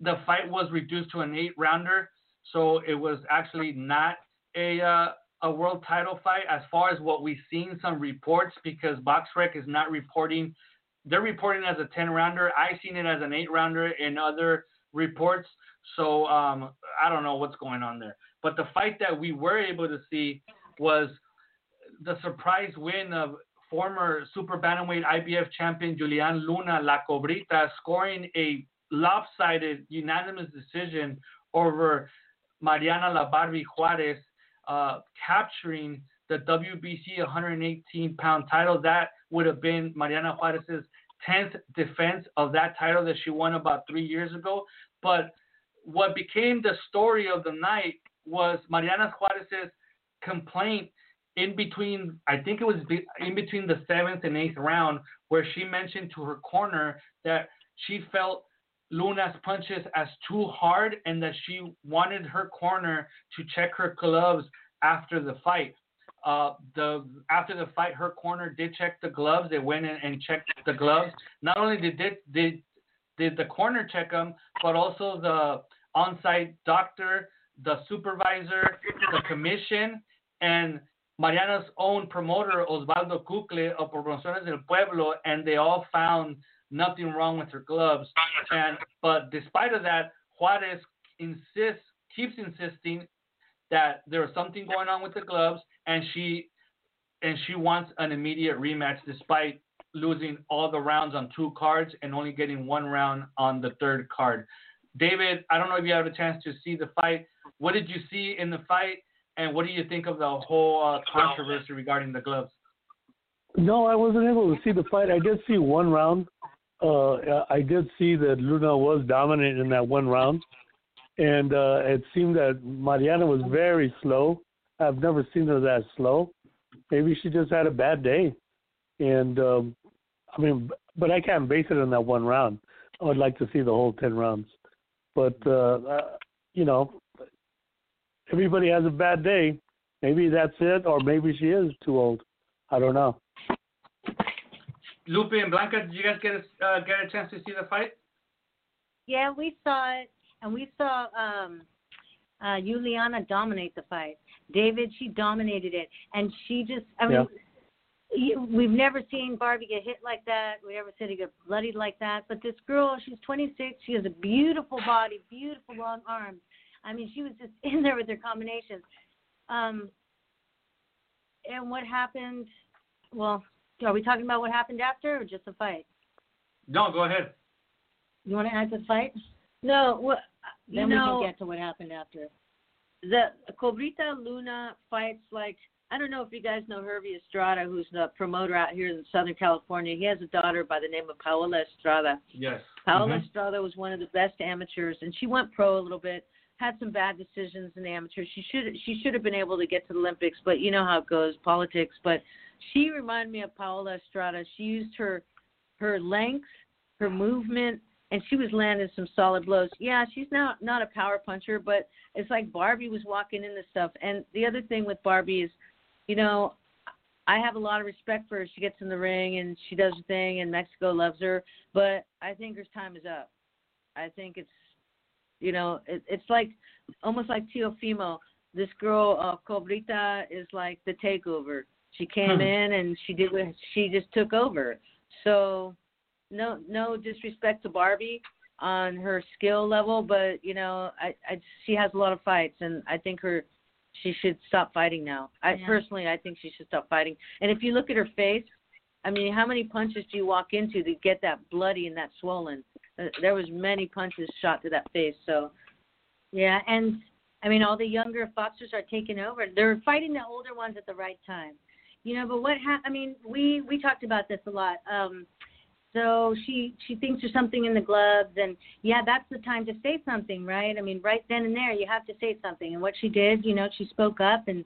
the fight was reduced to an 8-rounder, so it was actually not a a world title fight as far as what we've seen, some reports, because BoxRec is not reporting. They're reporting as a 10-rounder. I've seen it as an 8-rounder in other reports. So I don't know what's going on there. But the fight that we were able to see was the surprise win of former super bantamweight IBF champion Julian Luna La Cobrita, scoring a lopsided unanimous decision over Mariana La Barbie Juárez, capturing the WBC 118-pound title. That would have been Mariana Juárez's 10th defense of that title that she won about 3 years ago. But what became the story of the night was Mariana Juárez's complaint in between, I think it was in between the 7th and 8th round, where she mentioned to her corner that she felt Luna's punches as too hard and that she wanted her corner to check her gloves after the fight. After the fight, her corner did check the gloves. They went in and checked the gloves. Not only did the corner check them, but also the on-site doctor, the supervisor, the commission, and Mariana's own promoter, Osvaldo Cucle of Promociones del Pueblo, and they all found nothing wrong with her gloves. But despite of that, Juárez keeps insisting that there was something going on with the gloves, and she wants an immediate rematch despite losing all the rounds on two cards and only getting one round on the third card. David, I don't know if you had a chance to see the fight. What did you see in the fight, and what do you think of the whole controversy regarding the gloves? No, I wasn't able to see the fight. I did see one round. I did see that Luna was dominant in that one round, and it seemed that Mariana was very slow. I've never seen her that slow. Maybe she just had a bad day, and but I can't base it on that one round. I would like to see the whole 10 rounds, but everybody has a bad day. Maybe that's it, or maybe she is too old. I don't know. Lupi and Blanca, did you guys get a chance to see the fight? Yeah, we saw it, and we saw Juliana dominate the fight. David, she dominated it, and she just, we've never seen Barbie get hit like that. We've never seen her get bloodied like that. But this girl, she's 26. She has a beautiful body, beautiful long arms. I mean, she was just in there with her combinations. And what happened? Well, are we talking about what happened after or just the fight? No, go ahead. You want to add the fight? No. Well, we can get to what happened after. The Cobrita Luna fights like, I don't know if you guys know Hervey Estrada, who's the promoter out here in Southern California. He has a daughter by the name of Paola Estrada. Yes. Paola Estrada was one of the best amateurs, and she went pro a little bit. Had some bad decisions in amateurs. She should have been able to get to the Olympics, but you know how it goes, politics. But she reminded me of Paola Estrada. She used her length, her movement, and she was landing some solid blows. Yeah, she's not a power puncher, but it's like Barbie was walking into stuff. And the other thing with Barbie is, I have a lot of respect for her. She gets in the ring and she does her thing, and Mexico loves her. But I think her time is up. I think it's it's like almost like Teofimo. This girl Cobrita is like the takeover. She came in and she just took over. So no disrespect to Barbie on her skill level, but she has a lot of fights, and I think she should stop fighting now. Personally, I think she should stop fighting. And if you look at her face, I mean, how many punches do you walk into to get that bloody and that swollen? There was many punches shot to that face. So, yeah, and, I mean, all the younger boxers are taking over. They're fighting the older ones at the right time. But we talked about this a lot. So she thinks there's something in the gloves, and, that's the time to say something, right? I mean, right then and there you have to say something. And what she did, she spoke up and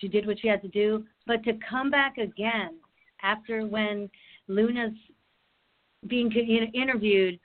she did what she had to do. But to come back again after when Luna's being interviewed,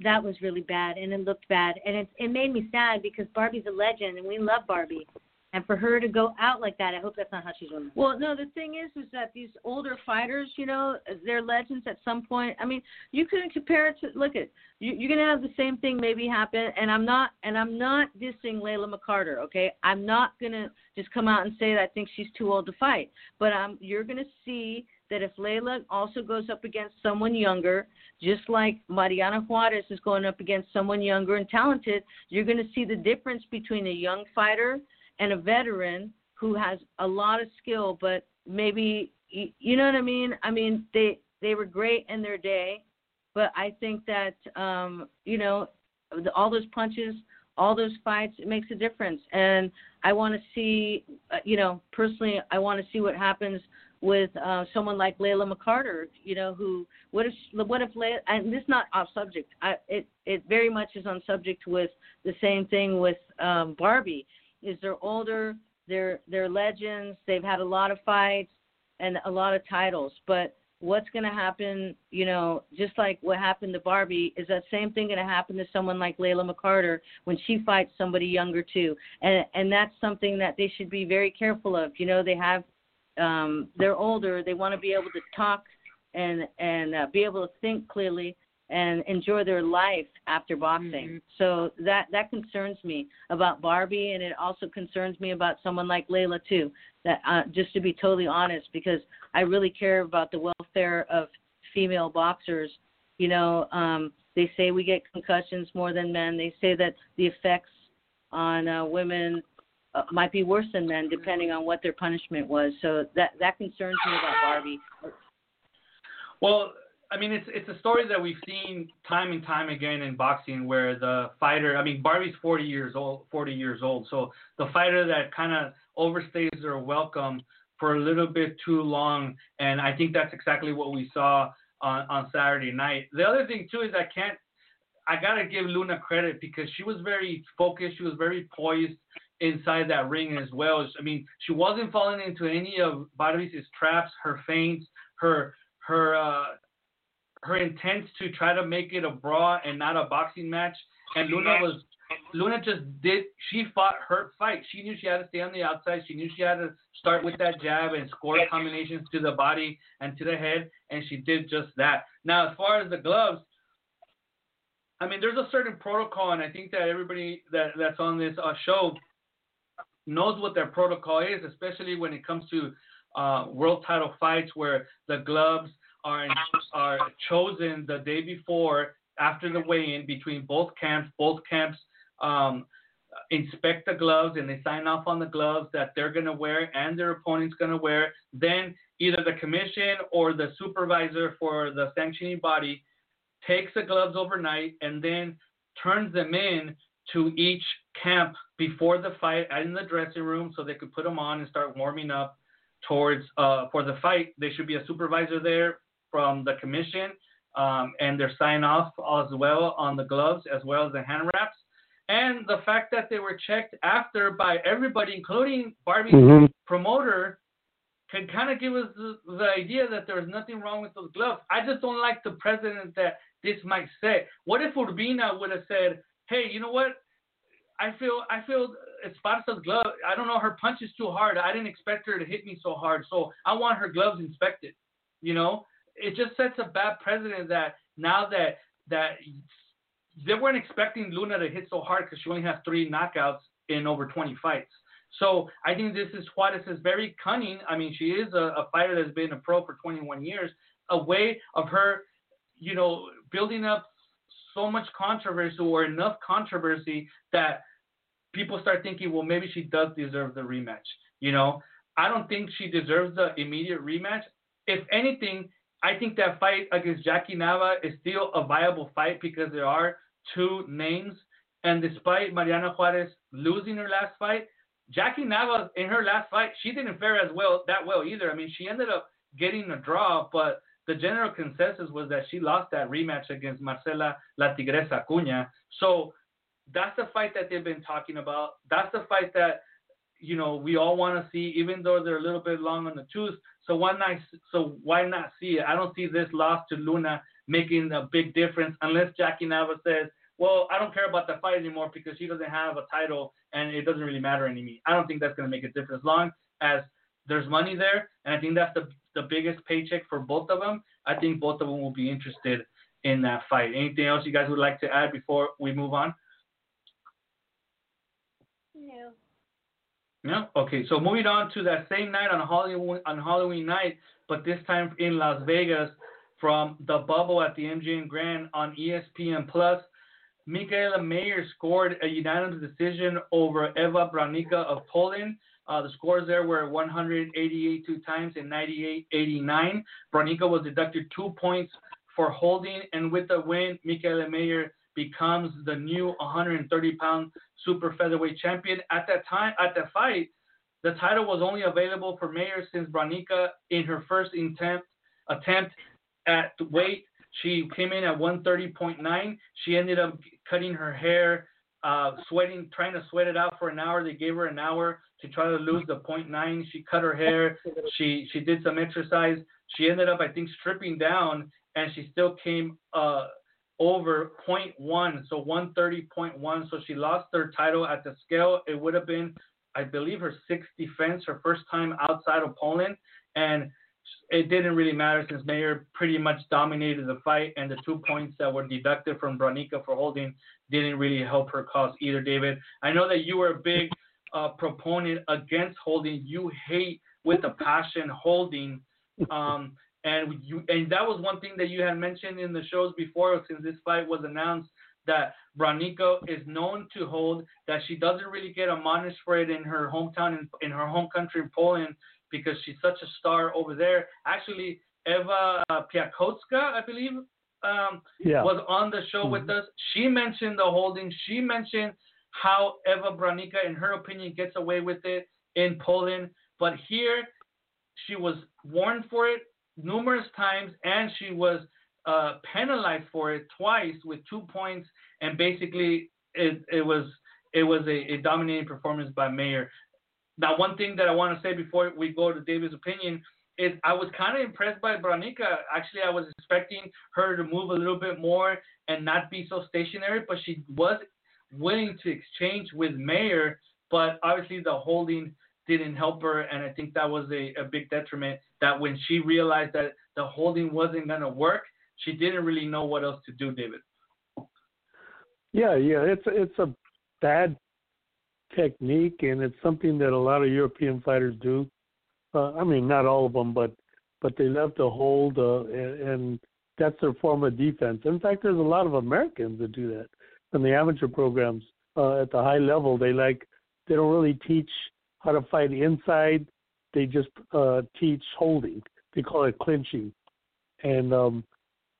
that was really bad, and it looked bad, and it made me sad because Barbie's a legend, and we love Barbie, And for her to go out like that, I hope that's not how she's running. Well, no, the thing is that these older fighters, you know, they're legends at some point. I mean, you couldn't compare it to, look at, you're going to have the same thing maybe happen. And I'm not dissing Layla McCarter, okay? I'm not going to just come out and say that I think she's too old to fight. But you're going to see that if Layla also goes up against someone younger, just like Mariana Juarez is going up against someone younger and talented, you're going to see the difference between a young fighter and a veteran who has a lot of skill, but maybe, you know what I mean? I mean, they were great in their day, but I think that, you know, all those punches, all those fights, it makes a difference. And I want to see, you know, personally, I want to see what happens with someone like Layla McCarter, you know, who, what if Layla, and this is not off subject, it very much is on subject with the same thing with Barbie, is they're older, they're legends, they've had a lot of fights and a lot of titles, but what's going to happen, you know, just like what happened to Barbie, is that same thing going to happen to someone like Layla McCarter when she fights somebody younger too, and that's something that they should be very careful of. You know, they have, they're older, they want to be able to talk and be able to think clearly and enjoy their life after boxing. Mm-hmm. So that concerns me about Barbie, and it also concerns me about someone like Layla too, that just to be totally honest, because I really care about the welfare of female boxers. You know, they say we get concussions more than men. They say that the effects on women might be worse than men, depending on what their punishment was. So that concerns me about Barbie. Well, I mean, it's a story that we've seen time and time again in boxing, where the fighter, I mean, Barbie's 40 years old. So the fighter that kind of overstays their welcome for a little bit too long. And I think that's exactly what we saw on Saturday night. The other thing too, is I got to give Luna credit, because she was very focused. She was very poised inside that ring as well. I mean, she wasn't falling into any of Barbie's traps, her feints, her intent to try to make it a brawl and not a boxing match. And Luna just did, she fought her fight. She knew she had to stay on the outside. She knew she had to start with that jab and score combinations to the body and to the head. And she did just that. Now, as far as the gloves, I mean, there's a certain protocol, and I think that everybody that's on this show knows what their protocol is, especially when it comes to world title fights, where the gloves are chosen the day before, after the weigh-in between both camps. Both camps inspect the gloves, and they sign off on the gloves that they're going to wear and their opponent's going to wear. Then either the commission or the supervisor for the sanctioning body takes the gloves overnight and then turns them in to each camp before the fight in the dressing room, so they could put them on and start warming up towards for the fight. There should be a supervisor there from the commission, and their sign-off as well on the gloves, as well as the hand wraps. And the fact that they were checked after by everybody, including Barbie's promoter, can kind of give us the idea that there is nothing wrong with those gloves. I just don't like the precedent that this might set. What if Urbina would have said, hey, you know what? I feel Esparza's glove, I don't know, her punch is too hard. I didn't expect her to hit me so hard, so I want her gloves inspected. You know, it just sets a bad precedent that now that they weren't expecting Luna to hit so hard, because she only has 3 knockouts in over 20 fights. So I think this is Juarez is very cunning. I mean, she is a fighter that's been a pro for 21 years. A way of her, you know, building up so much controversy, or enough controversy, that people start thinking, well, maybe she does deserve the rematch. You know, I don't think she deserves the immediate rematch. If anything, I think that fight against Jackie Nava is still a viable fight, because there are 2 names. And despite Mariana Juarez losing her last fight, Jackie Nava, in her last fight, she didn't fare that well either. I mean, she ended up getting a draw, but the general consensus was that she lost that rematch against Marcela La Tigresa Acuña. So that's the fight that they've been talking about. That's the fight that, you know, we all want to see, even though they're a little bit long on the tooth. So why not see it? I don't see this loss to Luna making a big difference, unless Jackie Nava says, well, I don't care about that fight anymore because she doesn't have a title and it doesn't really matter anymore. I don't think that's going to make a difference as long as there's money there. And I think that's the biggest paycheck for both of them. I think both of them will be interested in that fight. Anything else you guys would like to add before we move on? No. No? Okay, so moving on to that same night on Halloween night, but this time in Las Vegas from the bubble at the MGM Grand on ESPN+, Mikaela Mayer scored a unanimous decision over Eva Branica of Poland. The scores there were 188 two times and 98-89. Branica was deducted 2 points for holding, and with the win, Mikaela Mayer becomes the new 130-pound super featherweight champion. At that time, at the fight, the title was only available for Mayer since Branica, in her first attempt at weight, she came in at 130.9. She ended up cutting her hair, sweating, trying to sweat it out for an hour. They gave her an hour to try to lose the 0.9. She cut her hair. She did some exercise. She ended up, I think, stripping down, and she still came over 0.1, so 130.1. So she lost her title at the scale. It would have been, I believe, her sixth defense, her first time outside of Poland, and it didn't really matter since Mayer pretty much dominated the fight, and the 2 points that were deducted from Branica for holding didn't really help her cause either, David. I know that you were a big proponent against holding. You hate with a passion holding. And that was one thing that you had mentioned in the shows before since this fight was announced, that Branica is known to hold, that she doesn't really get admonished for it in her hometown, in her home country in Poland, because she's such a star over there. Actually, Ewa Piakowska, I believe, was on the show with us. She mentioned the holding. She mentioned how Eva Branica, in her opinion, gets away with it in Poland. But here, she was warned for it numerous times, and she was penalized for it twice with 2 points. And basically, it was a dominating performance by Mayer. Now, one thing that I want to say before we go to David's opinion is I was kind of impressed by Branica. Actually, I was expecting her to move a little bit more and not be so stationary, but she was willing to exchange with Mayer, but obviously the holding didn't help her, and I think that was a big detriment, that when she realized that the holding wasn't going to work, she didn't really know what else to do, David. Yeah, it's a bad technique, and it's something that a lot of European fighters do. I mean, not all of them, but they love to hold, and that's their form of defense. In fact, there's a lot of Americans that do that in the amateur programs at the high level. They don't really teach how to fight inside. They just teach holding. They call it clinching. And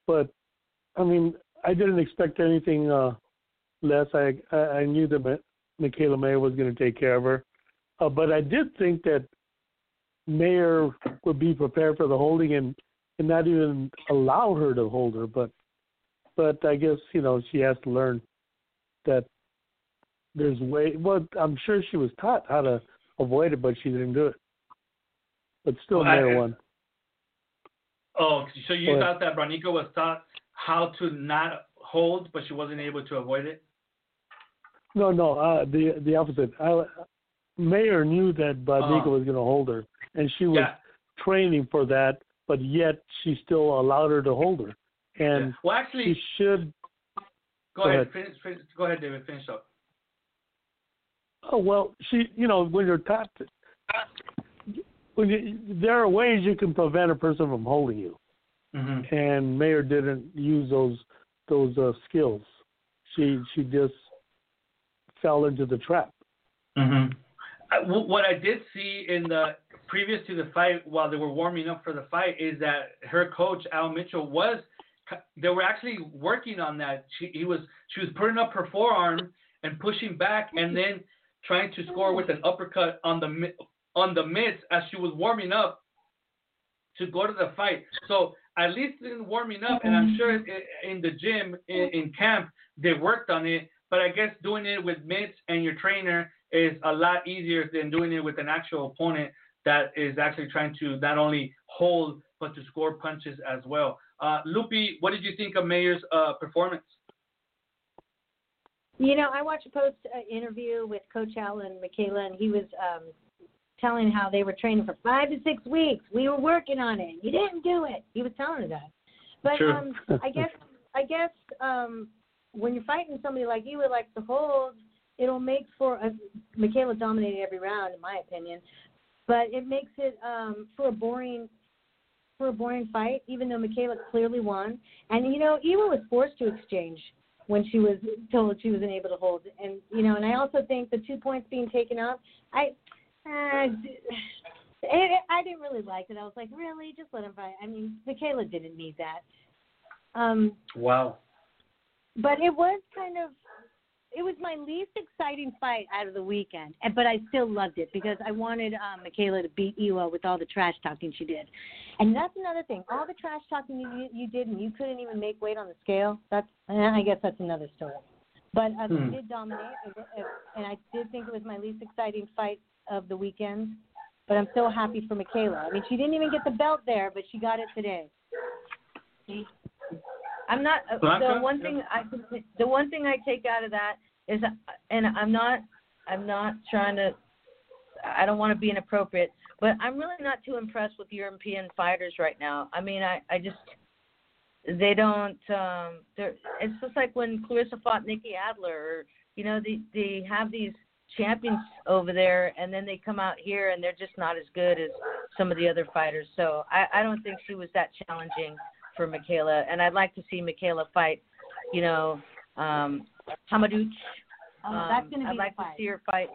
but I mean, I didn't expect anything less. I knew that Mikaela Mayer was going to take care of her. But I did think that Mayer would be prepared for the holding and not even allow her to hold her. But I guess, she has to learn that there's way – well, I'm sure she was taught how to avoid it, but she didn't do it. But still, Mayer won. Oh, so you thought that Branica was taught how to not hold, but she wasn't able to avoid it? No, the opposite. Mayer knew that Branica was going to hold her, and she was training for that, but yet she still allowed her to hold her. And well, actually, she should. Go ahead. Finish. Go ahead, David. Finish up. Oh well, she. When you're taught, there are ways you can prevent a person from holding you, and Mayer didn't use those skills. She just fell into the trap. What I did see in the previous to the fight, while they were warming up for the fight, is that her coach Al Mitchell they were actually working on that. She was putting up her forearm and pushing back, and then trying to score with an uppercut on the mitts as she was warming up to go to the fight. So at least in warming up, and I'm sure in the gym in camp they worked on it. But I guess doing it with mitts and your trainer is a lot easier than doing it with an actual opponent that is actually trying to not only hold, but to score punches as well. Lupi, what did you think of Mayer's performance? You know, I watched a post interview with Coach Al and Mikaela, and he was telling how they were training for 5 to 6 weeks. We were working on it. You didn't do it. He was telling us that. But sure. I guess when you're fighting somebody like you would like to hold, it'll make for – Mikaela dominated every round, in my opinion. But it makes it for a boring fight, even though Mikaela clearly won. And, you know, Eva was forced to exchange when she was told she wasn't able to hold. And, you know, and I also think the 2 points being taken off, I didn't really like it. I was like, really? Just let him fight. I mean, Mikaela didn't need that. Wow. But it was kind of, it was my least exciting fight out of the weekend. But I still loved it because I wanted Mikaela to beat Eva with all the trash talking she did. And that's another thing. All the trash talking you did and you couldn't even make weight on the scale, I guess that's another story. But I did dominate, and I did think it was my least exciting fight of the weekend. But I'm so happy for Mikaela. I mean, she didn't even get the belt there, but she got it today. I'm not the one thing I take out of that is, and I'm not trying to. I don't want to be inappropriate, but I'm really not too impressed with European fighters right now. I mean, I just they don't. It's just like when Clarissa fought Nikki Adler, or, you know, they have these champions over there, and then they come out here and they're just not as good as some of the other fighters. So I don't think she was that challenging for Mikaela, and I'd like to see Mikaela fight, you know, Hamaduch. That's gonna be I'd like to see her fight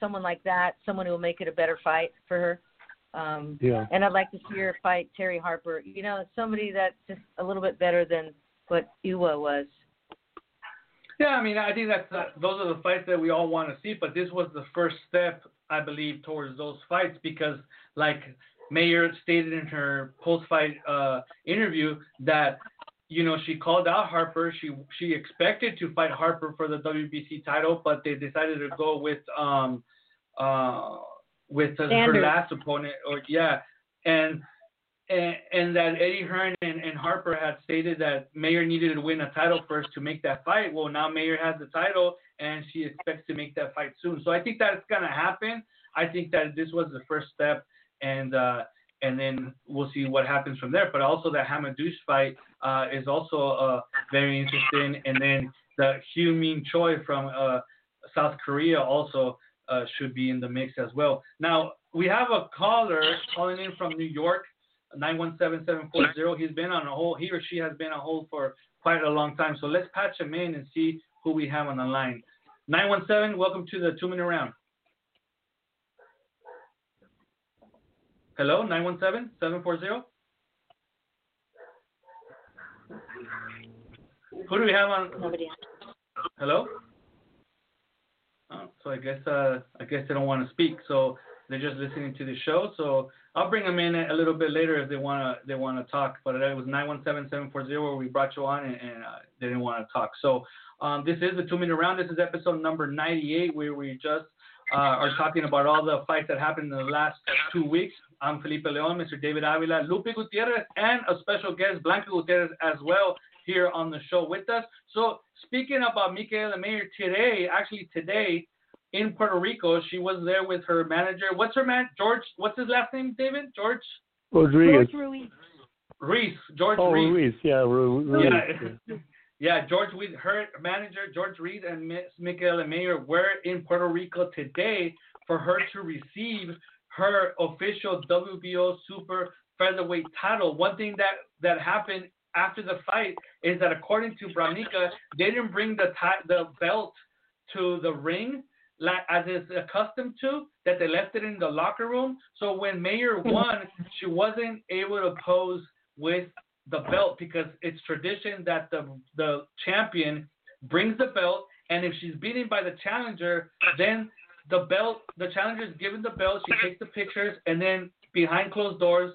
someone like that, someone who will make it a better fight for her. And I'd like to see her fight Terry Harper, you know, somebody that's just a little bit better than what Uwa was. Yeah, I mean, I think those are the fights that we all want to see, but this was the first step, I believe, towards those fights because, like Mayer stated in her post-fight interview, that, you know, she called out Harper. She expected to fight Harper for the WBC title, but they decided to go with her last opponent. And that Eddie Hearn and Harper had stated that Mayer needed to win a title first to make that fight. Well, now Mayer has the title, and she expects to make that fight soon. So I think that's going to happen. I think that this was the first step, and then we'll see what happens from there. But also the Hamaduch fight is also very interesting. And then the Hyo-Min Choi from South Korea also should be in the mix as well. Now, we have a caller calling in from New York. 917740. He's been on a hold. He or she has been on hold for quite a long time. So let's patch him in and see who we have on the line. 917. Welcome to the 2 minute round. Hello, 917740. Who do we have on? Nobody. Hello. Oh, so I guess they don't want to speak. So they're just listening to the show, so I'll bring them in a little bit later if they want to taltalk. But it was 917740. We brought you on, and they didn't want to talk. So this is the 2 minute round. This is episode number 98, where we just are talking about all the fights that happened in the last 2 weeks. I'm Felipe Leon, Mr. David Avila, Lupi Gutierrez, and a special guest, Blanca Gutierrez, as well, here on the show with us. So speaking about Mikaela Mayer today. In Puerto Rico, she was there with her manager. What's her man? George. What's his last name, David? George? Rodriguez. George Ruiz. Ruiz. Yeah, Ruiz. Yeah, George Reese. Her manager, George Reese, and Miss Mikaela Mayer were in Puerto Rico today for her to receive her official WBO Super Featherweight title. One thing that happened after the fight is that, according to Branica, they didn't bring the belt to the ring, like as is accustomed to, that they left it in the locker room. So when Mayer won, she wasn't able to pose with the belt because it's tradition that the champion brings the belt, and if she's beaten by the challenger, then the challenger is given the belt, she takes the pictures, and then behind closed doors,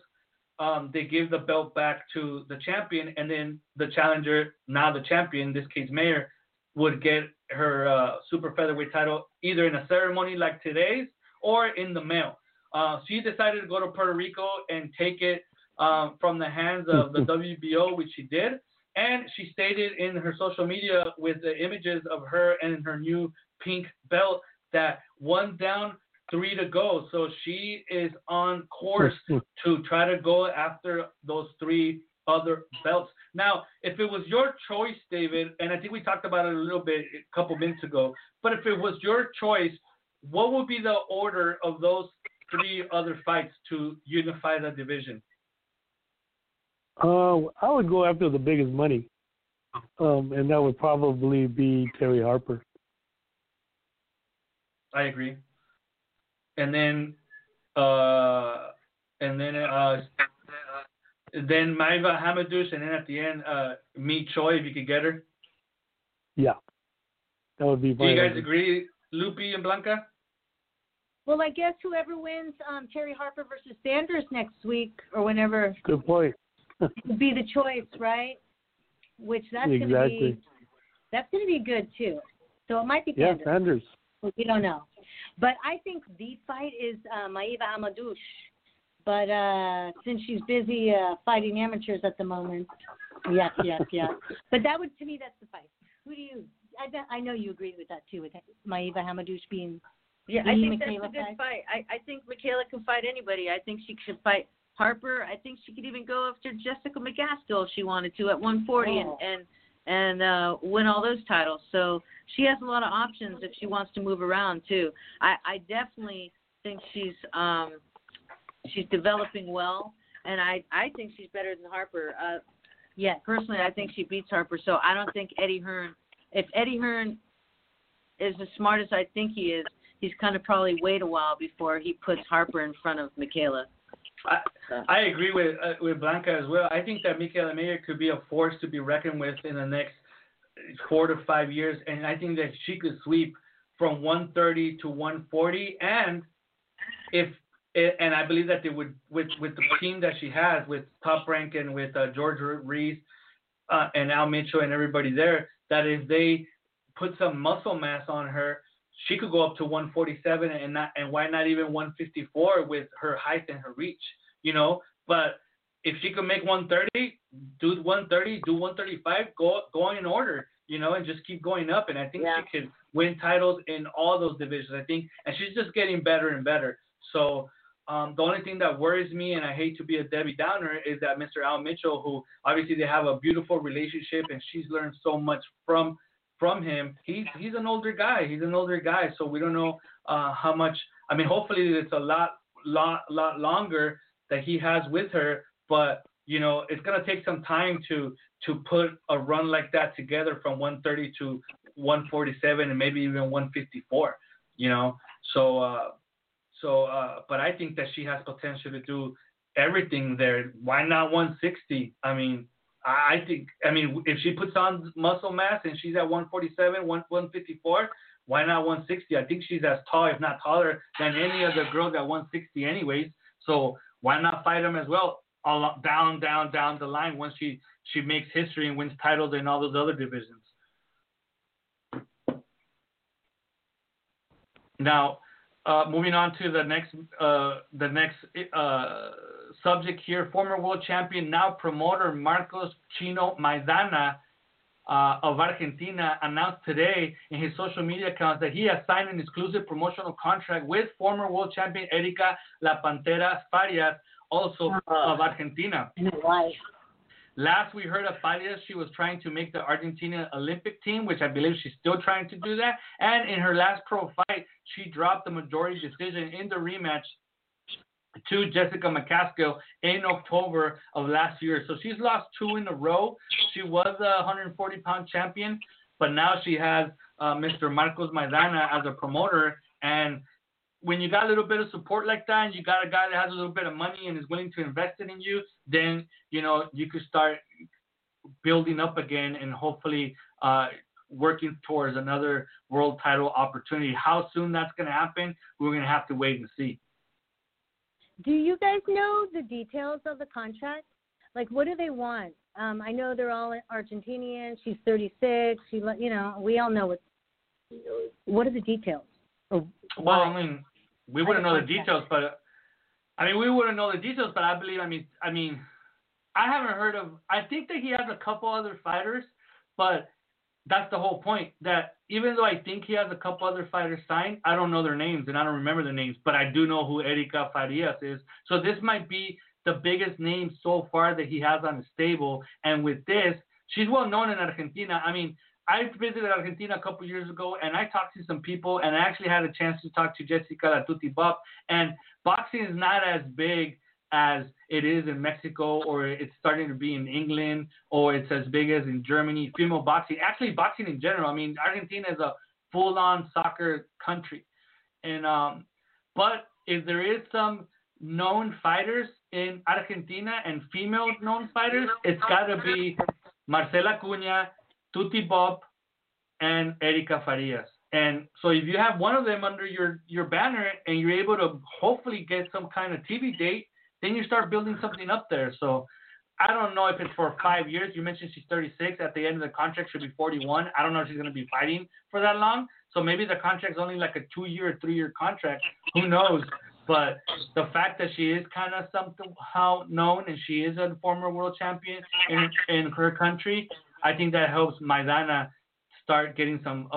they give the belt back to the champion, and then the challenger, now the champion, in this case Mayer, would get her super featherweight title either in a ceremony like today's or in the mail. She decided to go to Puerto Rico and take it from the hands of the WBO, which she did. And she stated in her social media with the images of her and her new pink belt that 1 down, 3 to go. So she is on course to try to go after those 3 other belts. Now, if it was your choice, David, and I think we talked about it a little bit a couple minutes ago, but if it was your choice, what would be the order of those 3 other fights to unify the division? I would go after the biggest money, and that would probably be Terry Harper. I agree. And then Maiva Hamadouche, and then at the end, Mi Choi, if you could get her. Yeah, that would be. Do you guys agree, Lupi and Blanca? Well, I guess whoever wins Terry Harper versus Sanders next week or whenever. Good point. Would be the choice, right? Which that's exactly. That's going to be good too. So it might be Sanders. We don't know, but I think the fight is Maiva Hamadouche. But since she's busy fighting amateurs at the moment, yes. But that would, to me, that's the fight. Who do you? I know you agreed with that too, with Maiva Hamadouche being. Yeah, I think Mikaela that's a good fight. I think Mikaela can fight anybody. I think she could fight Harper. I think she could even go after Jessica McGaskill if she wanted to at 140 and win all those titles. So she has a lot of options if she wants to move around too. I definitely think she's developing well, and I think she's better than Harper. Personally, I think she beats Harper. So I don't think Eddie Hearn. If Eddie Hearn is as smart as I think he is, he's kind of probably wait a while before he puts Harper in front of Mikaela. I agree with Blanca as well. I think that Mikaela Mayer could be a force to be reckoned with in the next 4 to 5 years, and I think that she could sweep from 130 to 140. And I believe that they would with the team that she has with Top Rank and with George Reese and Al Mitchell and everybody there, that if they put some muscle mass on her, she could go up to 147 and why not even 154 with her height and her reach, you know? But if she could make 130, do 130, do 135, go in order, you know, and just keep going up. And I think she could win titles in all those divisions, I think. And she's just getting better and better. So the only thing that worries me, and I hate to be a Debbie Downer, is that Mr. Al Mitchell, who obviously they have a beautiful relationship and she's learned so much from him. He's an older guy. So we don't know how much. I mean, hopefully it's a lot longer that he has with her. But you know, it's gonna take some time to put a run like that together from 130 to 147 and maybe even 154. You know, so but I think that she has potential to do everything there. Why not 160? I mean. I think if she puts on muscle mass and she's at 147, 154, why not 160? I think she's as tall, if not taller, than any other girl at 160 anyways. So why not fight them as well all down the line once she makes history and wins titles in all those other divisions? Now, moving on to the next subject here, former world champion, now promoter Marcos Chino Maidana of Argentina announced today in his social media accounts that he has signed an exclusive promotional contract with former world champion Erika La Pantera Farias, also of Argentina. Last we heard of Farias, she was trying to make the Argentina Olympic team, which I believe she's still trying to do that. And in her last pro fight, she dropped the majority decision in the rematch to Jessica McCaskill in October of last year. So she's lost 2 in a row. She was a 140-pound champion, but now she has Mr. Marcos Maidana as a promoter. And when you got a little bit of support like that, and you got a guy that has a little bit of money and is willing to invest it in you, then, you know, you could start building up again and hopefully working towards another world title opportunity. How soon that's going to happen, we're going to have to wait and see. Do you guys know the details of the contract? Like, what do they want? I know they're all Argentinian. She's 36. She, you know, we all know what are the details? Well, I mean, we wouldn't know the details, but I believe, I mean, I haven't heard of. I think that he has a couple other fighters, but that's the whole point. That even though I think he has a couple other fighters signed, I don't know their names and I don't remember their names, but I do know who Erika Farias is. So this might be the biggest name so far that he has on his stable. And with this, she's well known in Argentina. I mean, I visited Argentina a couple years ago, and I talked to some people, and I actually had a chance to talk to Jessica La Tutti Bop. And boxing is not as big as it is in Mexico, or it's starting to be in England, or it's as big as in Germany. Female boxing, actually boxing in general. I mean, Argentina is a full-on soccer country. And but if there is some known fighters in Argentina and female known fighters, it's got to be Marcela Cunha, Tutti Bob, and Erika Farias. And so if you have one of them under your banner and you're able to hopefully get some kind of TV date, then you start building something up there. So I don't know if it's for 5 years. You mentioned she's 36. At the end of the contract, she'll be 41. I don't know if she's going to be fighting for that long. So maybe the contract's only like a 2-year, 3-year contract. Who knows? But the fact that she is kind of somehow known and she is a former world champion in her country, I think that helps Maidana start getting some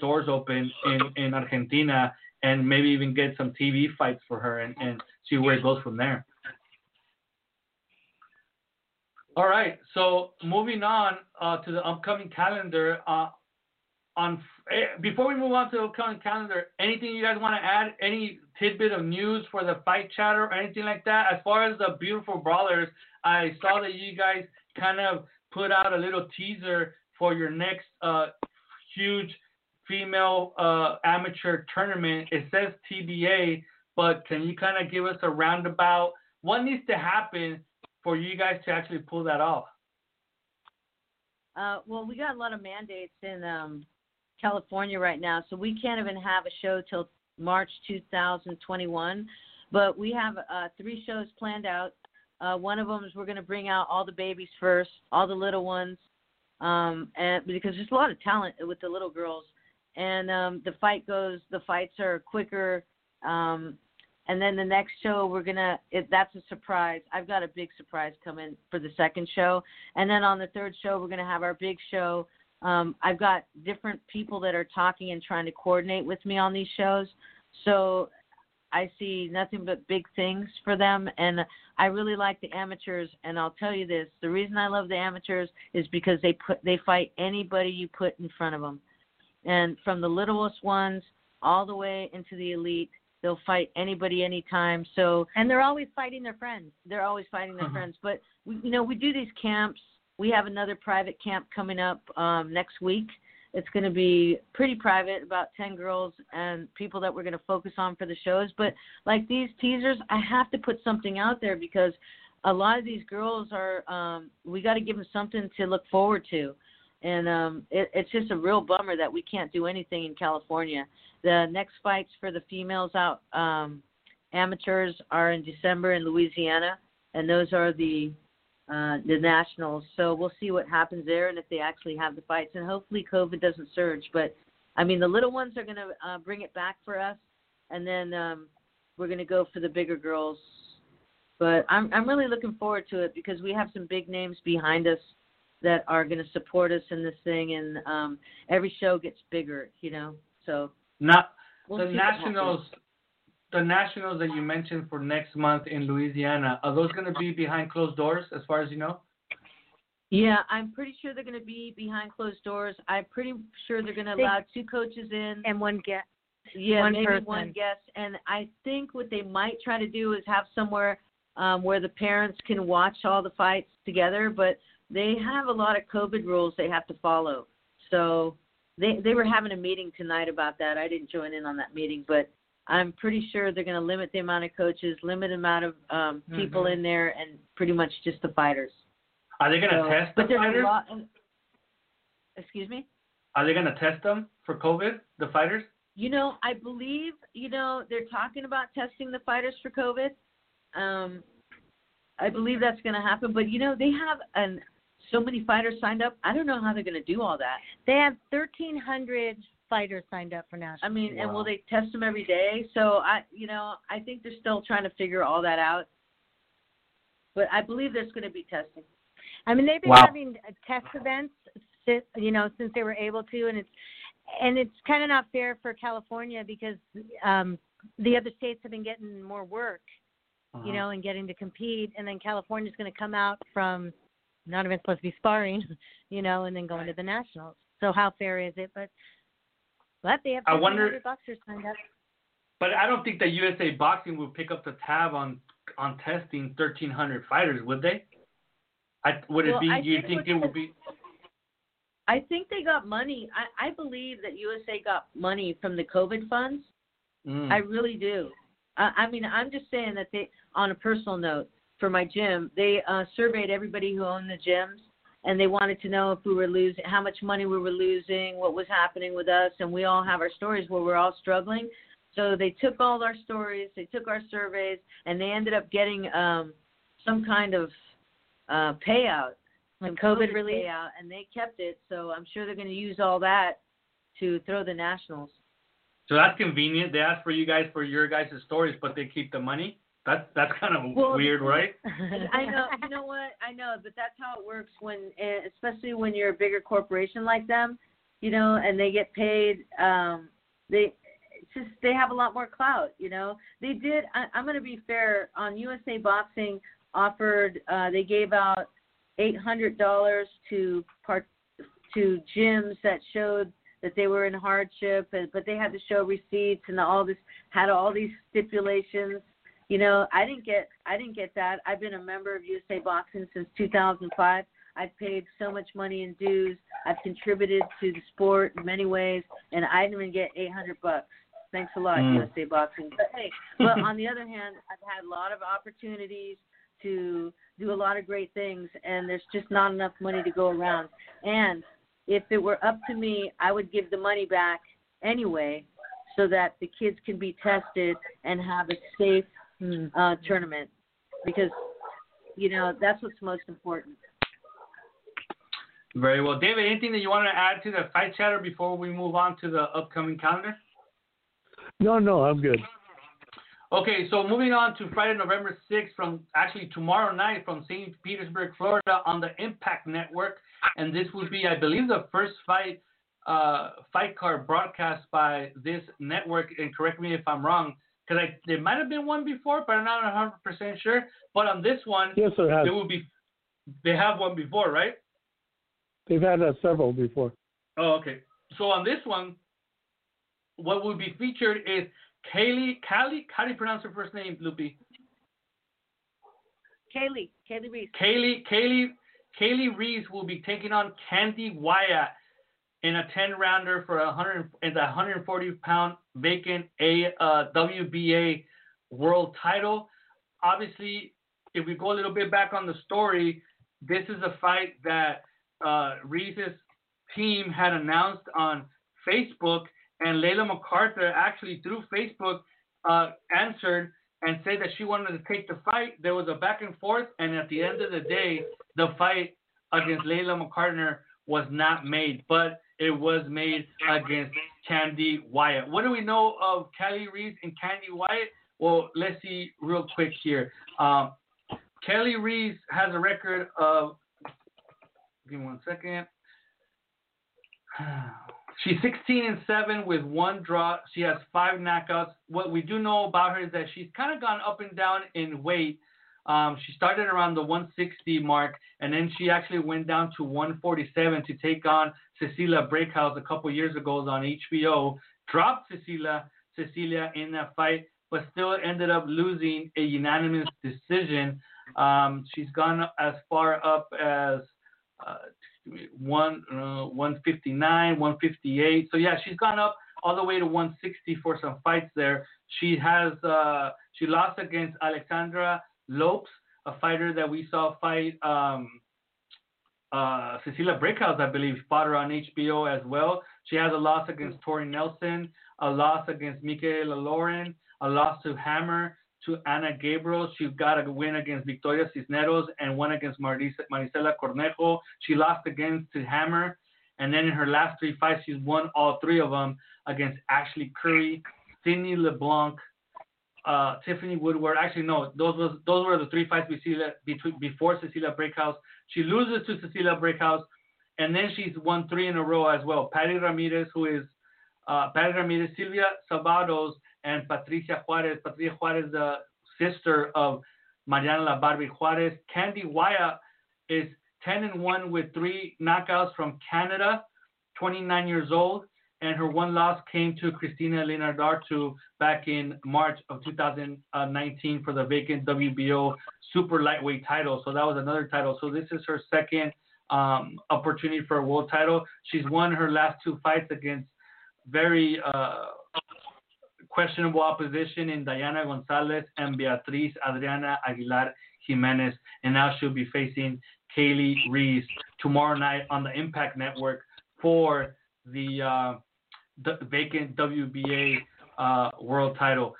doors open in Argentina, and maybe even get some TV fights for her and see where it goes from there. All right, so moving on to the upcoming calendar. Before we move on to the upcoming calendar, anything you guys want to add? Any tidbit of news for the fight chatter or anything like that? As far as the Beautiful Brawlers, I saw that you guys kind of put out a little teaser for your next huge female amateur tournament. It says TBA, but can you kind of give us a roundabout? What needs to happen for you guys to actually pull that off? Well, we got a lot of mandates in California right now, so we can't even have a show till March 2021. But we have 3 shows planned out. One of them is we're going to bring out all the babies first, all the little ones, and because there's a lot of talent with the little girls. And the fights are quicker. And then the next show that's a surprise. I've got a big surprise coming for the second show. And then on the third show, we're going to have our big show. I've got different people that are talking and trying to coordinate with me on these shows. So I see nothing but big things for them, and I really like the amateurs. And I'll tell you this: the reason I love the amateurs is because they fight anybody you put in front of them, and from the littlest ones all the way into the elite, they'll fight anybody, anytime. So and they're always fighting their friends. They're always fighting their friends. But we do these camps. We have another private camp coming up next week. It's going to be pretty private, about 10 girls and people that we're going to focus on for the shows. But like these teasers, I have to put something out there because a lot of these girls we got to give them something to look forward to. And it's just a real bummer that we can't do anything in California. The next fights for the females out amateurs are in December in Louisiana, and those are the nationals. So we'll see what happens there and if they actually have the fights, and hopefully COVID doesn't surge. But I mean, the little ones are going to bring it back for us, and then we're going to go for the bigger girls. But I'm really looking forward to it because we have some big names behind us that are going to support us in this thing, and every show gets bigger, so. The nationals that you mentioned for next month in Louisiana, are those going to be behind closed doors as far as you know? Yeah, I'm pretty sure they're going to be behind closed doors. I'm pretty sure they're going to allow 2 coaches in. And one guest. Yeah, one guest. And I think what they might try to do is have somewhere where the parents can watch all the fights together, but they have a lot of COVID rules they have to follow. So they were having a meeting tonight about that. I didn't join in on that meeting, but I'm pretty sure they're going to limit the amount of coaches, limit the amount of people in there, and pretty much just the fighters. Are they going to test the fighters? Excuse me? Are they going to test them for COVID, the fighters? I believe, they're talking about testing the fighters for COVID. I believe that's going to happen. But, they have so many fighters signed up. I don't know how they're going to do all that. They have 1,300 fighters signed up for national. I mean, wow. And will they test them every day? So I think they're still trying to figure all that out. But I believe there's going to be testing. I mean, they've been having test events, you know, since they were able to, and it's kind of not fair for California because the other states have been getting more work, you know, and getting to compete, and then California's going to come out from not even supposed to be sparring, you know, and then going to the nationals. So how fair is it? But they have boxers signed up. But I don't think that USA Boxing would pick up the tab on testing 1,300 fighters, would they? Do you think it would be? I think they got money. I believe that USA got money from the COVID funds. I really do. I mean, I'm just saying that they, on a personal note, for my gym, they surveyed everybody who owned the gyms, and they wanted to know if we were losing, how much money we were losing, what was happening with us, and we all have our stories where we're all struggling. So they took all our stories, they took our surveys, and they ended up getting some kind of payout, like COVID relief payout, and they kept it. So I'm sure they're going to use all that to throw the nationals. So that's convenient. They asked for you guys for your guys' stories, but they keep the money. That's kind of weird, right? I know. You know what? I know, but that's how it works when, especially when you're a bigger corporation like them, you know, and they get paid. They have a lot more clout, you know. They did. I'm going to be fair on USA Boxing. Offered, they gave out $800 to gyms that showed that they were in hardship, but they had to show receipts and all this, had all these stipulations. You know, I didn't get that. I've been a member of USA Boxing since 2005. I've paid so much money in dues. I've contributed to the sport in many ways, and I didn't even get $800. Thanks a lot, USA Boxing. But hey, but on the other hand, I've had a lot of opportunities to do a lot of great things, and there's just not enough money to go around. And if it were up to me, I would give the money back anyway so that the kids can be tested and have a safe tournament because, you know, that's what's most important. Very well. David, anything that you want to add to the fight chatter before we move on to the upcoming calendar? No, I'm good. Okay, so moving on to Friday, November 6th, tomorrow night from St. Petersburg, Florida on the Impact Network. And this will be, I believe, the first fight card broadcast by this network. And correct me if I'm wrong, because there might have been one before, but I'm not 100% sure. But on this one, yes, they have one before, right? They've had several before. Oh, okay. So on this one, what will be featured is Kaylee Kali. How do you pronounce her first name, Lupi? Kaylee Reese. Kaylee Reese will be taking on Candy Wyatt in a 10-rounder for the 140-pound vacant WBA world title. Obviously, if we go a little bit back on the story, this is a fight that Reese's team had announced on Facebook. And Layla McCarter actually, through Facebook, answered and said that she wanted to take the fight. There was a back and forth, and at the end of the day, the fight against Layla McCarter was not made, but it was made against Candy Wyatt. What do we know of Kali Reis and Candy Wyatt? Well, let's see real quick here. Kali Reis has a record of – give me one second – she's 16-7 with one draw. She has 5 knockouts. What we do know about her is that she's kind of gone up and down in weight. She started around the 160 mark, and then she actually went down to 147 to take on Cecilia Breakhouse a couple years ago on HBO. Dropped Cecilia in that fight, but still ended up losing a unanimous decision. She's gone as far up as 159, 158. So yeah, she's gone up all the way to 160 for some fights there. She has she lost against Alexandra Lopes, a fighter that we saw fight Cecilia Breakhouse, I believe, fought her on HBO as well. She has a loss against Tori Nelson, a loss against Mikaela Mayer, a loss to Hammer, to Anna Gabriel. She got a win against Victoria Cisneros and one against Marisela Cornejo. She lost against to Hammer. And then in her last 3 fights, she's won all 3 of them against Ashley Curry, Sydney LeBlanc, Tiffany Woodward. Actually, no, those were the three fights before Cecilia Breakhouse. She loses to Cecilia Breakhouse, and then she's won three in a row as well. Patty Ramirez, who is Patty Ramirez, Silvia Sabados, and Patricia Juarez. Patricia Juarez, the sister of Mariana La Barbie Juárez. Candy Waya is 10-1 with three knockouts from Canada, 29 years old, and her one loss came to Christina Lenardartu back in March of 2019 for the vacant WBO super lightweight title. So that was another title. So this is her second opportunity for a world title. She's won her last two fights against very questionable opposition in Diana Gonzalez and Beatriz Adriana Aguilar Jimenez. And now she'll be facing Kaylee Reese tomorrow night on the Impact Network for the vacant WBA world title.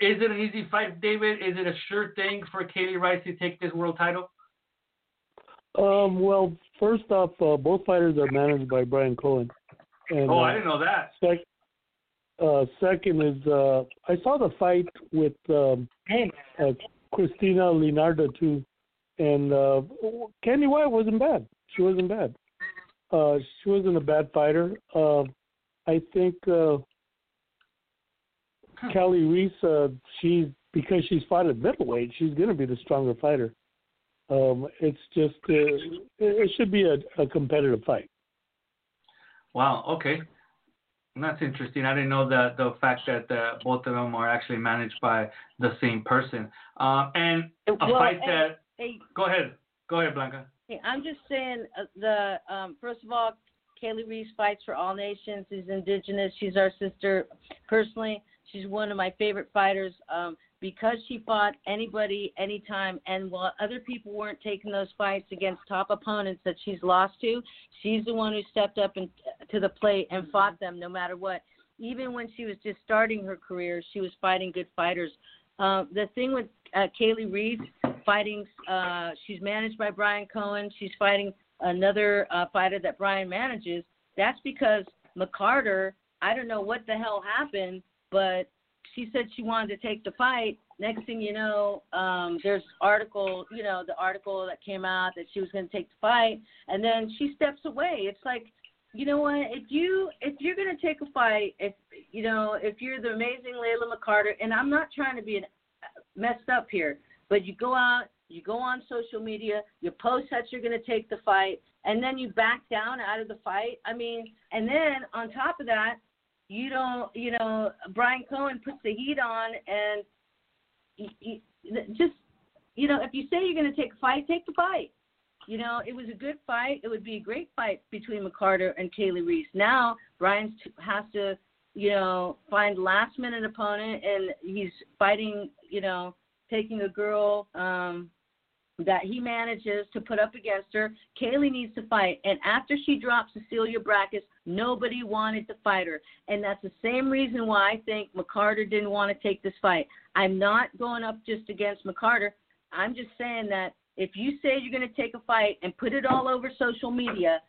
Is it an easy fight, David? Is it a sure thing for Kaylee Reese to take this world title? Well, first off, both fighters are managed by Brian Cohen. And, I didn't know that. Second is, I saw the fight with Christina Lenardartu, and Candy White wasn't bad. She wasn't bad. She wasn't a bad fighter. I think Kali Reis, because she's fought at middleweight, she's going to be the stronger fighter. It's just, it should be a competitive fight. Wow, okay. That's interesting. I didn't know the fact that both of them are actually managed by the same person. Go ahead, Blanca. Hey, I'm just saying first of all, Kaylee Reese fights for all nations. She's indigenous. She's our sister. Personally, she's one of my favorite fighters because she fought anybody, anytime, and while other people weren't taking those fights against top opponents that she's lost to, she's the one who stepped up to the plate and fought them no matter what. Even when she was just starting her career, she was fighting good fighters. The thing with Kaylee Reese fighting, she's managed by Brian Cohen. She's fighting another fighter that Brian manages. That's because McCarter, I don't know what the hell happened, but she said she wanted to take the fight. Next thing you know, there's the article that came out that she was going to take the fight, and then she steps away. It's like, you know what? If you're going to take a fight, if you're the amazing Layla McCarter, and I'm not trying to be messed up here, but you go out, you go on social media, you post that you're going to take the fight, and then you back down out of the fight. I mean, and then on top of that, Brian Cohen puts the heat on, and he if you say you're going to take a fight, take the fight. It was a good fight. It would be a great fight between McCarter and Kaylee Reese. Now, Brian has to, find last-minute opponent, and he's fighting, taking a girl that he manages to put up against her. Kaylee needs to fight. And after she dropped Cecilia Brackus, nobody wanted to fight her. And that's the same reason why I think McCarter didn't want to take this fight. I'm not going up just against McCarter. I'm just saying that if you say you're going to take a fight and put it all over social media,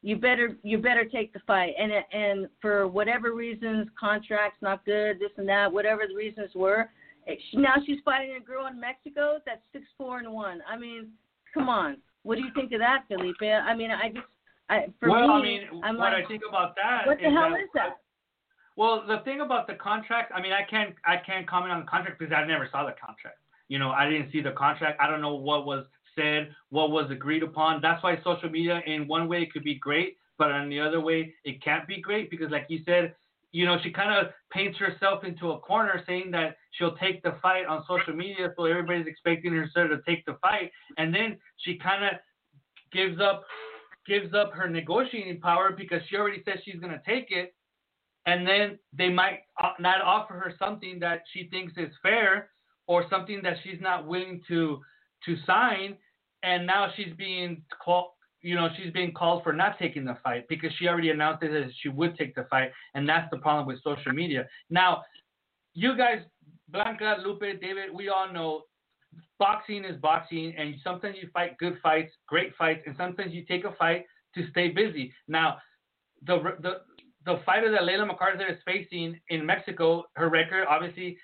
you better take the fight. And for whatever reasons, contract's not good, this and that, whatever the reasons were, now she's fighting a girl in Mexico that's 6'4" and 1. I mean, come on. What do you think of that, Felipe? I mean, I think about that. What the hell is that? Well, the thing about the contract, I mean, I can't comment on the contract because I never saw the contract. I didn't see the contract. I don't know what was said, what was agreed upon. That's why social media, in one way, it could be great, but on the other way, it can't be great because, like you said, she kind of paints herself into a corner saying that she'll take the fight on social media, so everybody's expecting her to take the fight, and then she kind of gives up her negotiating power because she already said she's going to take it, and then they might not offer her something that she thinks is fair or something that she's not willing to sign, and now she's being called. She's being called for not taking the fight because she already announced that she would take the fight, and that's the problem with social media. Now, you guys, Blanca, Lupe, David, we all know boxing is boxing, and sometimes you fight good fights, great fights, and sometimes you take a fight to stay busy. Now, the fighter that Layla McCarter is facing in Mexico, her record obviously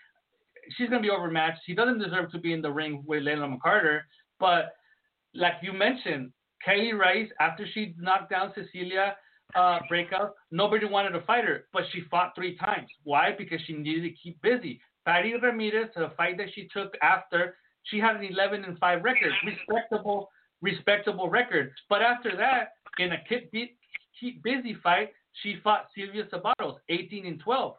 she's going to be overmatched. She doesn't deserve to be in the ring with Layla McCarter. But like you mentioned, Kali Reis, after she knocked down Cecilia breakup, nobody wanted to fight her, but she fought 3 times. Why? Because she needed to keep busy. Patty Ramirez, the fight that she took after, she had an 11-5 record, respectable record. But after that, in a keep busy fight, she fought Silvia Sabatos, 18-12.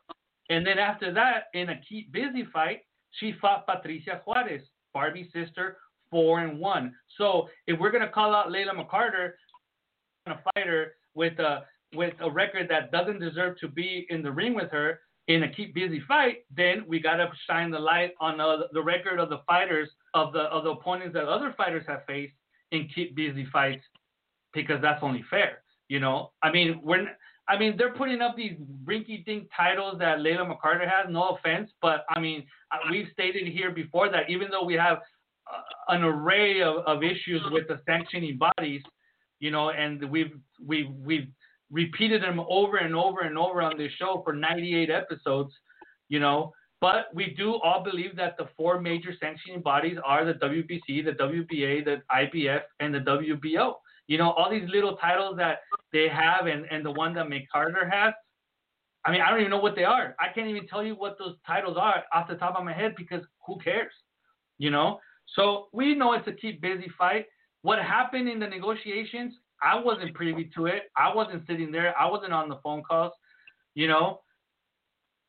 And then after that, in a keep busy fight, she fought Patricia Juarez, Barbie's sister, 4-1. So if we're gonna call out Layla McCarter, a fighter with a record that doesn't deserve to be in the ring with her in a keep busy fight, then we gotta shine the light on the record of the fighters of the opponents that other fighters have faced in keep busy fights, because that's only fair. You know, I mean, they're putting up these rinky-dink titles that Layla McCarter has. No offense, but I mean, we've stated here before that even though we have an array of issues with the sanctioning bodies, you know, and we've repeated them over and over and over on this show for 98 episodes, you know, but we do all believe that the 4 major sanctioning bodies are the WBC, the WBA, the IBF, and the WBO. You know, all these little titles that they have and the one that McCarter has, I mean, I don't even know what they are. I can't even tell you what those titles are off the top of my head because who cares, you know? So we know it's a keep busy fight. What happened in the negotiations, I wasn't privy to it. I wasn't sitting there. I wasn't on the phone calls, you know.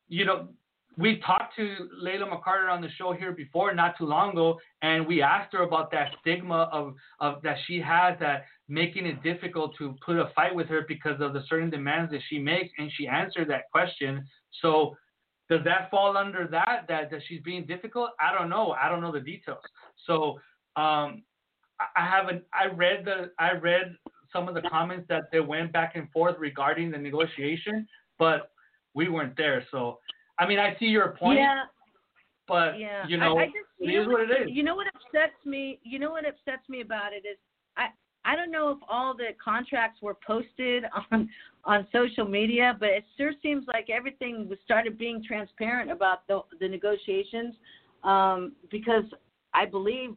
You know, we talked to Layla McCarter on the show here before, not too long ago, and we asked her about that stigma of that she has, that making it difficult to put a fight with her because of the certain demands that she makes, and she answered that question. So does that fall under that she's being difficult? I don't know. I don't know the details. So I read some of the comments that they went back and forth regarding the negotiation, but we weren't there. So, I mean, I see your point, yeah, but yeah, you know, I just, it is what it is. You know what upsets me? You know what upsets me about it is I don't know if all the contracts were posted on social media, but it sure seems like everything started being transparent about the negotiations, because I believe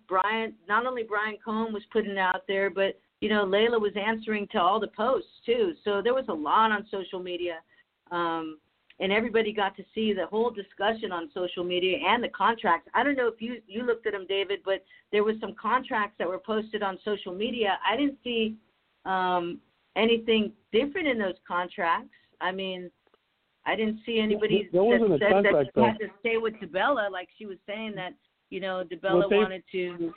not only Brian Cohen was putting out there, but, you know, Layla was answering to all the posts too. So there was a lot on social media, and everybody got to see the whole discussion on social media and the contracts. I don't know if you looked at them, David, but there was some contracts that were posted on social media. I didn't see anything different in those contracts. I mean, I didn't see anybody that said that she had to stay with DiBella, like she was saying that, you know, DiBella wanted to.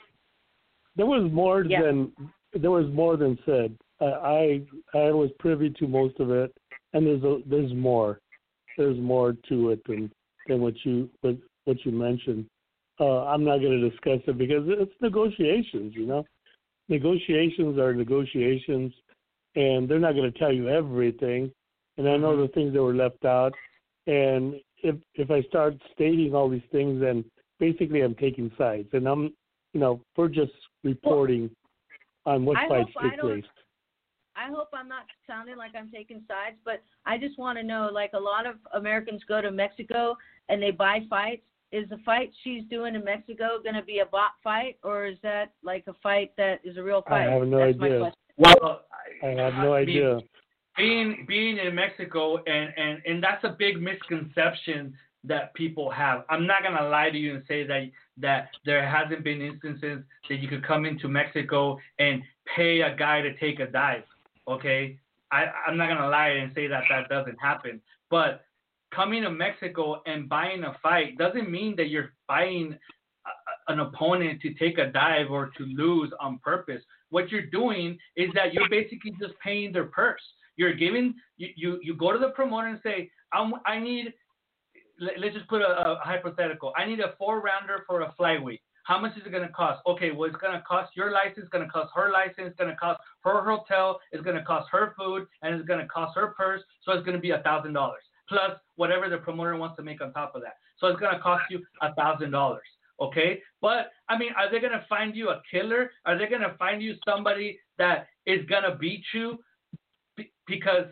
There was more than said. I was privy to most of it, and there's more. There's more to it than what you mentioned. I'm not going to discuss it because it's negotiations, you know. Negotiations are negotiations, and they're not going to tell you everything. And I know the things that were left out. And if I start stating all these things, then basically I'm taking sides, and I'm, you know, we're just reporting on what fights take place. I hope I'm not sounding like I'm taking sides, but I just want to know, like, a lot of Americans go to Mexico and they buy fights. Is the fight she's doing in Mexico going to be a bot fight, or is that like a fight that is a real fight? I have no idea. Well, I have no idea. Being in Mexico, and that's a big misconception that people have. I'm not going to lie to you and say that there hasn't been instances that you could come into Mexico and pay a guy to take a dive. Okay, I'm not going to lie and say that doesn't happen. But coming to Mexico and buying a fight doesn't mean that you're buying an opponent to take a dive or to lose on purpose. What you're doing is that you're basically just paying their purse. You're giving – you go to the promoter and say, I need – let's just put a hypothetical. I need a 4-rounder for a flyweight. How much is it going to cost? Okay, well, it's going to cost your license, it's going to cost her license, it's going to cost her hotel, it's going to cost her food, and it's going to cost her purse. So it's going to be $1,000 plus whatever the promoter wants to make on top of that. So it's going to cost you $1,000. Okay, but I mean, are they going to find you a killer? Are they going to find you somebody that is going to beat you? Because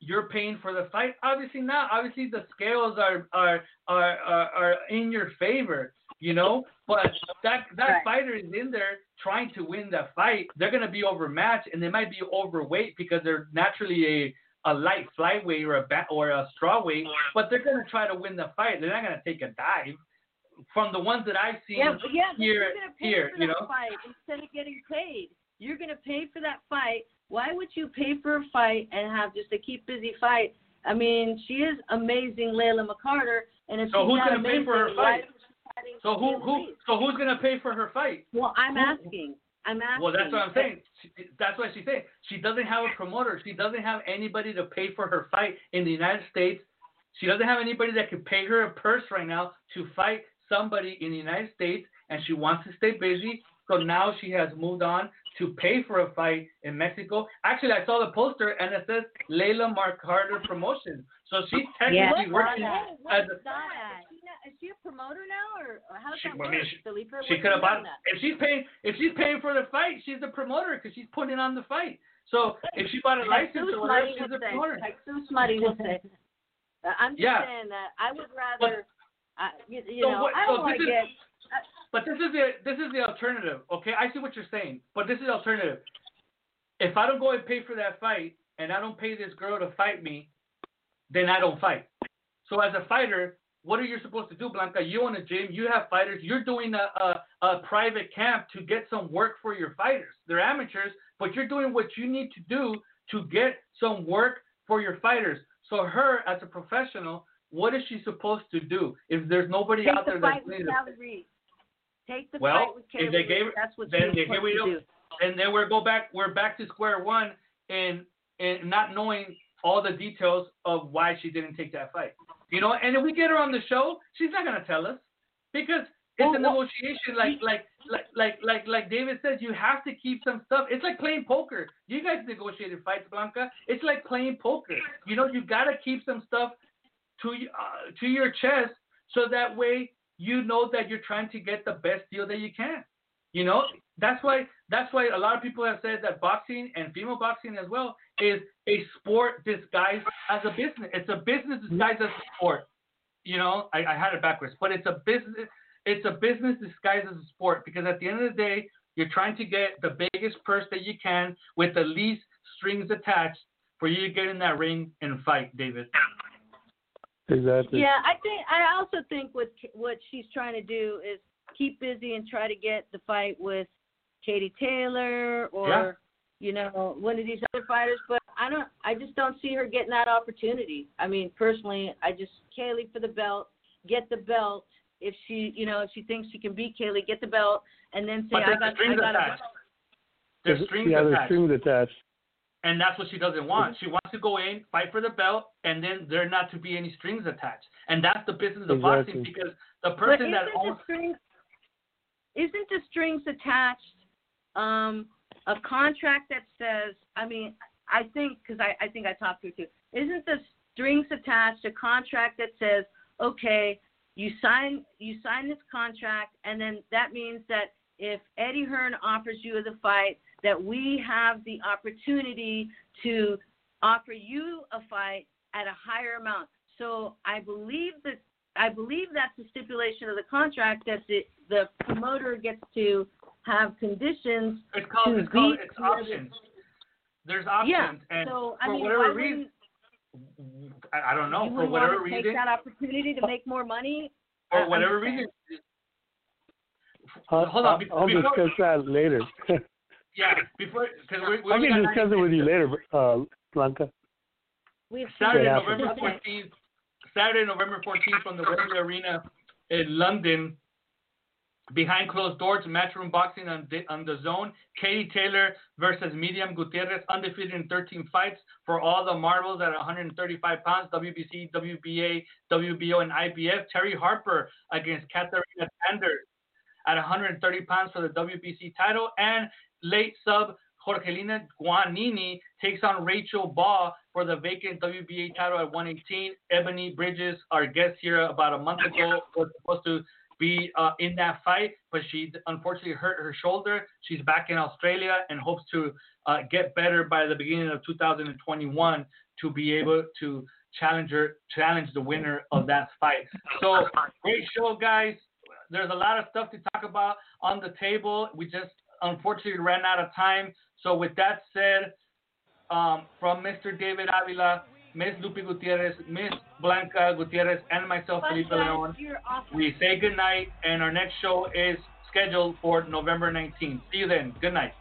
you're paying for the fight? Obviously not. Obviously the scales are in your favor, you know. But that right. fighter is in there trying to win the fight. They're gonna be overmatched, and they might be overweight because they're naturally a light flyweight or a strawweight. But they're gonna try to win the fight. They're not gonna take a dive. From the ones that I've seen here, you know, fight instead of getting paid. You're going to pay for that fight. Why would you pay for a fight and have just a keep busy fight? I mean, she is amazing, Layla McCarter. And if so, who's going to pay for her fight? So who's going to pay for her fight? Well, I'm asking. Well, that's what I'm saying. That's what she's saying. She doesn't have a promoter. She doesn't have anybody to pay for her fight in the United States. She doesn't have anybody that can pay her a purse right now to fight somebody in the United States, and she wants to stay busy. So now she has moved on to pay for a fight in Mexico. Actually, I saw the poster, and it says Layla McCarter Promotions. So she's technically working as a... Is she a promoter now, or how's that work? She could have bought that. If she's paying for the fight, she's a promoter because she's putting on the fight. So if she bought a license or whatever, she's a promoter. Like Sue Smutty would say. I'm just saying that I would rather... But this is the alternative, okay? I see what you're saying, but this is the alternative. If I don't go and pay for that fight, and I don't pay this girl to fight me, then I don't fight. So as a fighter, what are you supposed to do, Blanca? You own a gym, you have fighters, you're doing a private camp to get some work for your fighters. They're amateurs, but you're doing what you need to do to get some work for your fighters. So her, as a professional, what is she supposed to do if there's nobody out there that's leading? Take the fight with Kaylee Reese. Well, if they gave her, that's what then they gave it. And then we're back to square one and not knowing all the details of why she didn't take that fight. You know, and if we get her on the show, she's not gonna tell us because it's a negotiation. Like David says, you have to keep some stuff. It's like playing poker. You guys negotiated fights, Blanca. It's like playing poker. You know, you gotta keep some stuff to your chest, so that way you know that you're trying to get the best deal that you can. You know, that's why a lot of people have said that boxing and female boxing as well is a sport disguised as a business. It's a business disguised as a sport. You know, I had it backwards, but it's a business disguised as a sport, because at the end of the day, you're trying to get the biggest purse that you can with the least strings attached for you to get in that ring and fight, David. Exactly. Yeah, I also think what she's trying to do is keep busy and try to get the fight with Katie Taylor or you know, one of these other fighters. But I just don't see her getting that opportunity. I mean, personally, Kaylee for the belt, get the belt. If she, you know, if she thinks she can beat Kaylee, get the belt, and then say I got a belt. There's strings attached. And that's what she doesn't want. She wants to go in, fight for the belt, and then there not to be any strings attached. And that's the business of boxing, because the person that owns... Isn't the strings attached a contract that says, I mean, I think, because I think I talked to her too, isn't the strings attached a contract that says, okay, you sign this contract, and then that means that if Eddie Hearn offers you the fight, that we have the opportunity to offer you a fight at a higher amount. So I believe that's the stipulation of the contract, that the promoter gets to have conditions. It's options. There's options. Yeah. And so, for whatever reason, take that opportunity to make more money. For whatever reason. Hold on. I'll discuss that later. Yeah, because we I can discuss it with you later, Blanca. Saturday, November 14th, from the Wembley Arena in London, behind closed doors, Matchroom Boxing on the Zone. Katie Taylor versus Miriam Gutierrez, undefeated in 13 fights for all the marbles at 135 pounds. WBC, WBA, WBO, and IBF. Terry Harper against Katharina Sanders at 130 pounds for the WBC title, and late sub Jorgelina Guanini takes on Rachel Ball for the vacant WBA title at 118. Ebony Bridges, our guest here about a month ago, was supposed to be in that fight, but she unfortunately hurt her shoulder. She's back in Australia and hopes to get better by the beginning of 2021 to be able to challenge the winner of that fight. So great show, guys. There's a lot of stuff to talk about on the table. We just unfortunately ran out of time. So with that said, from Mr. David Avila, Ms. Lupi Gutierrez, Ms. Blanca Gutierrez, and myself, Felipe Leon, we say good night, and our next show is scheduled for November 19th. See you then. Good night.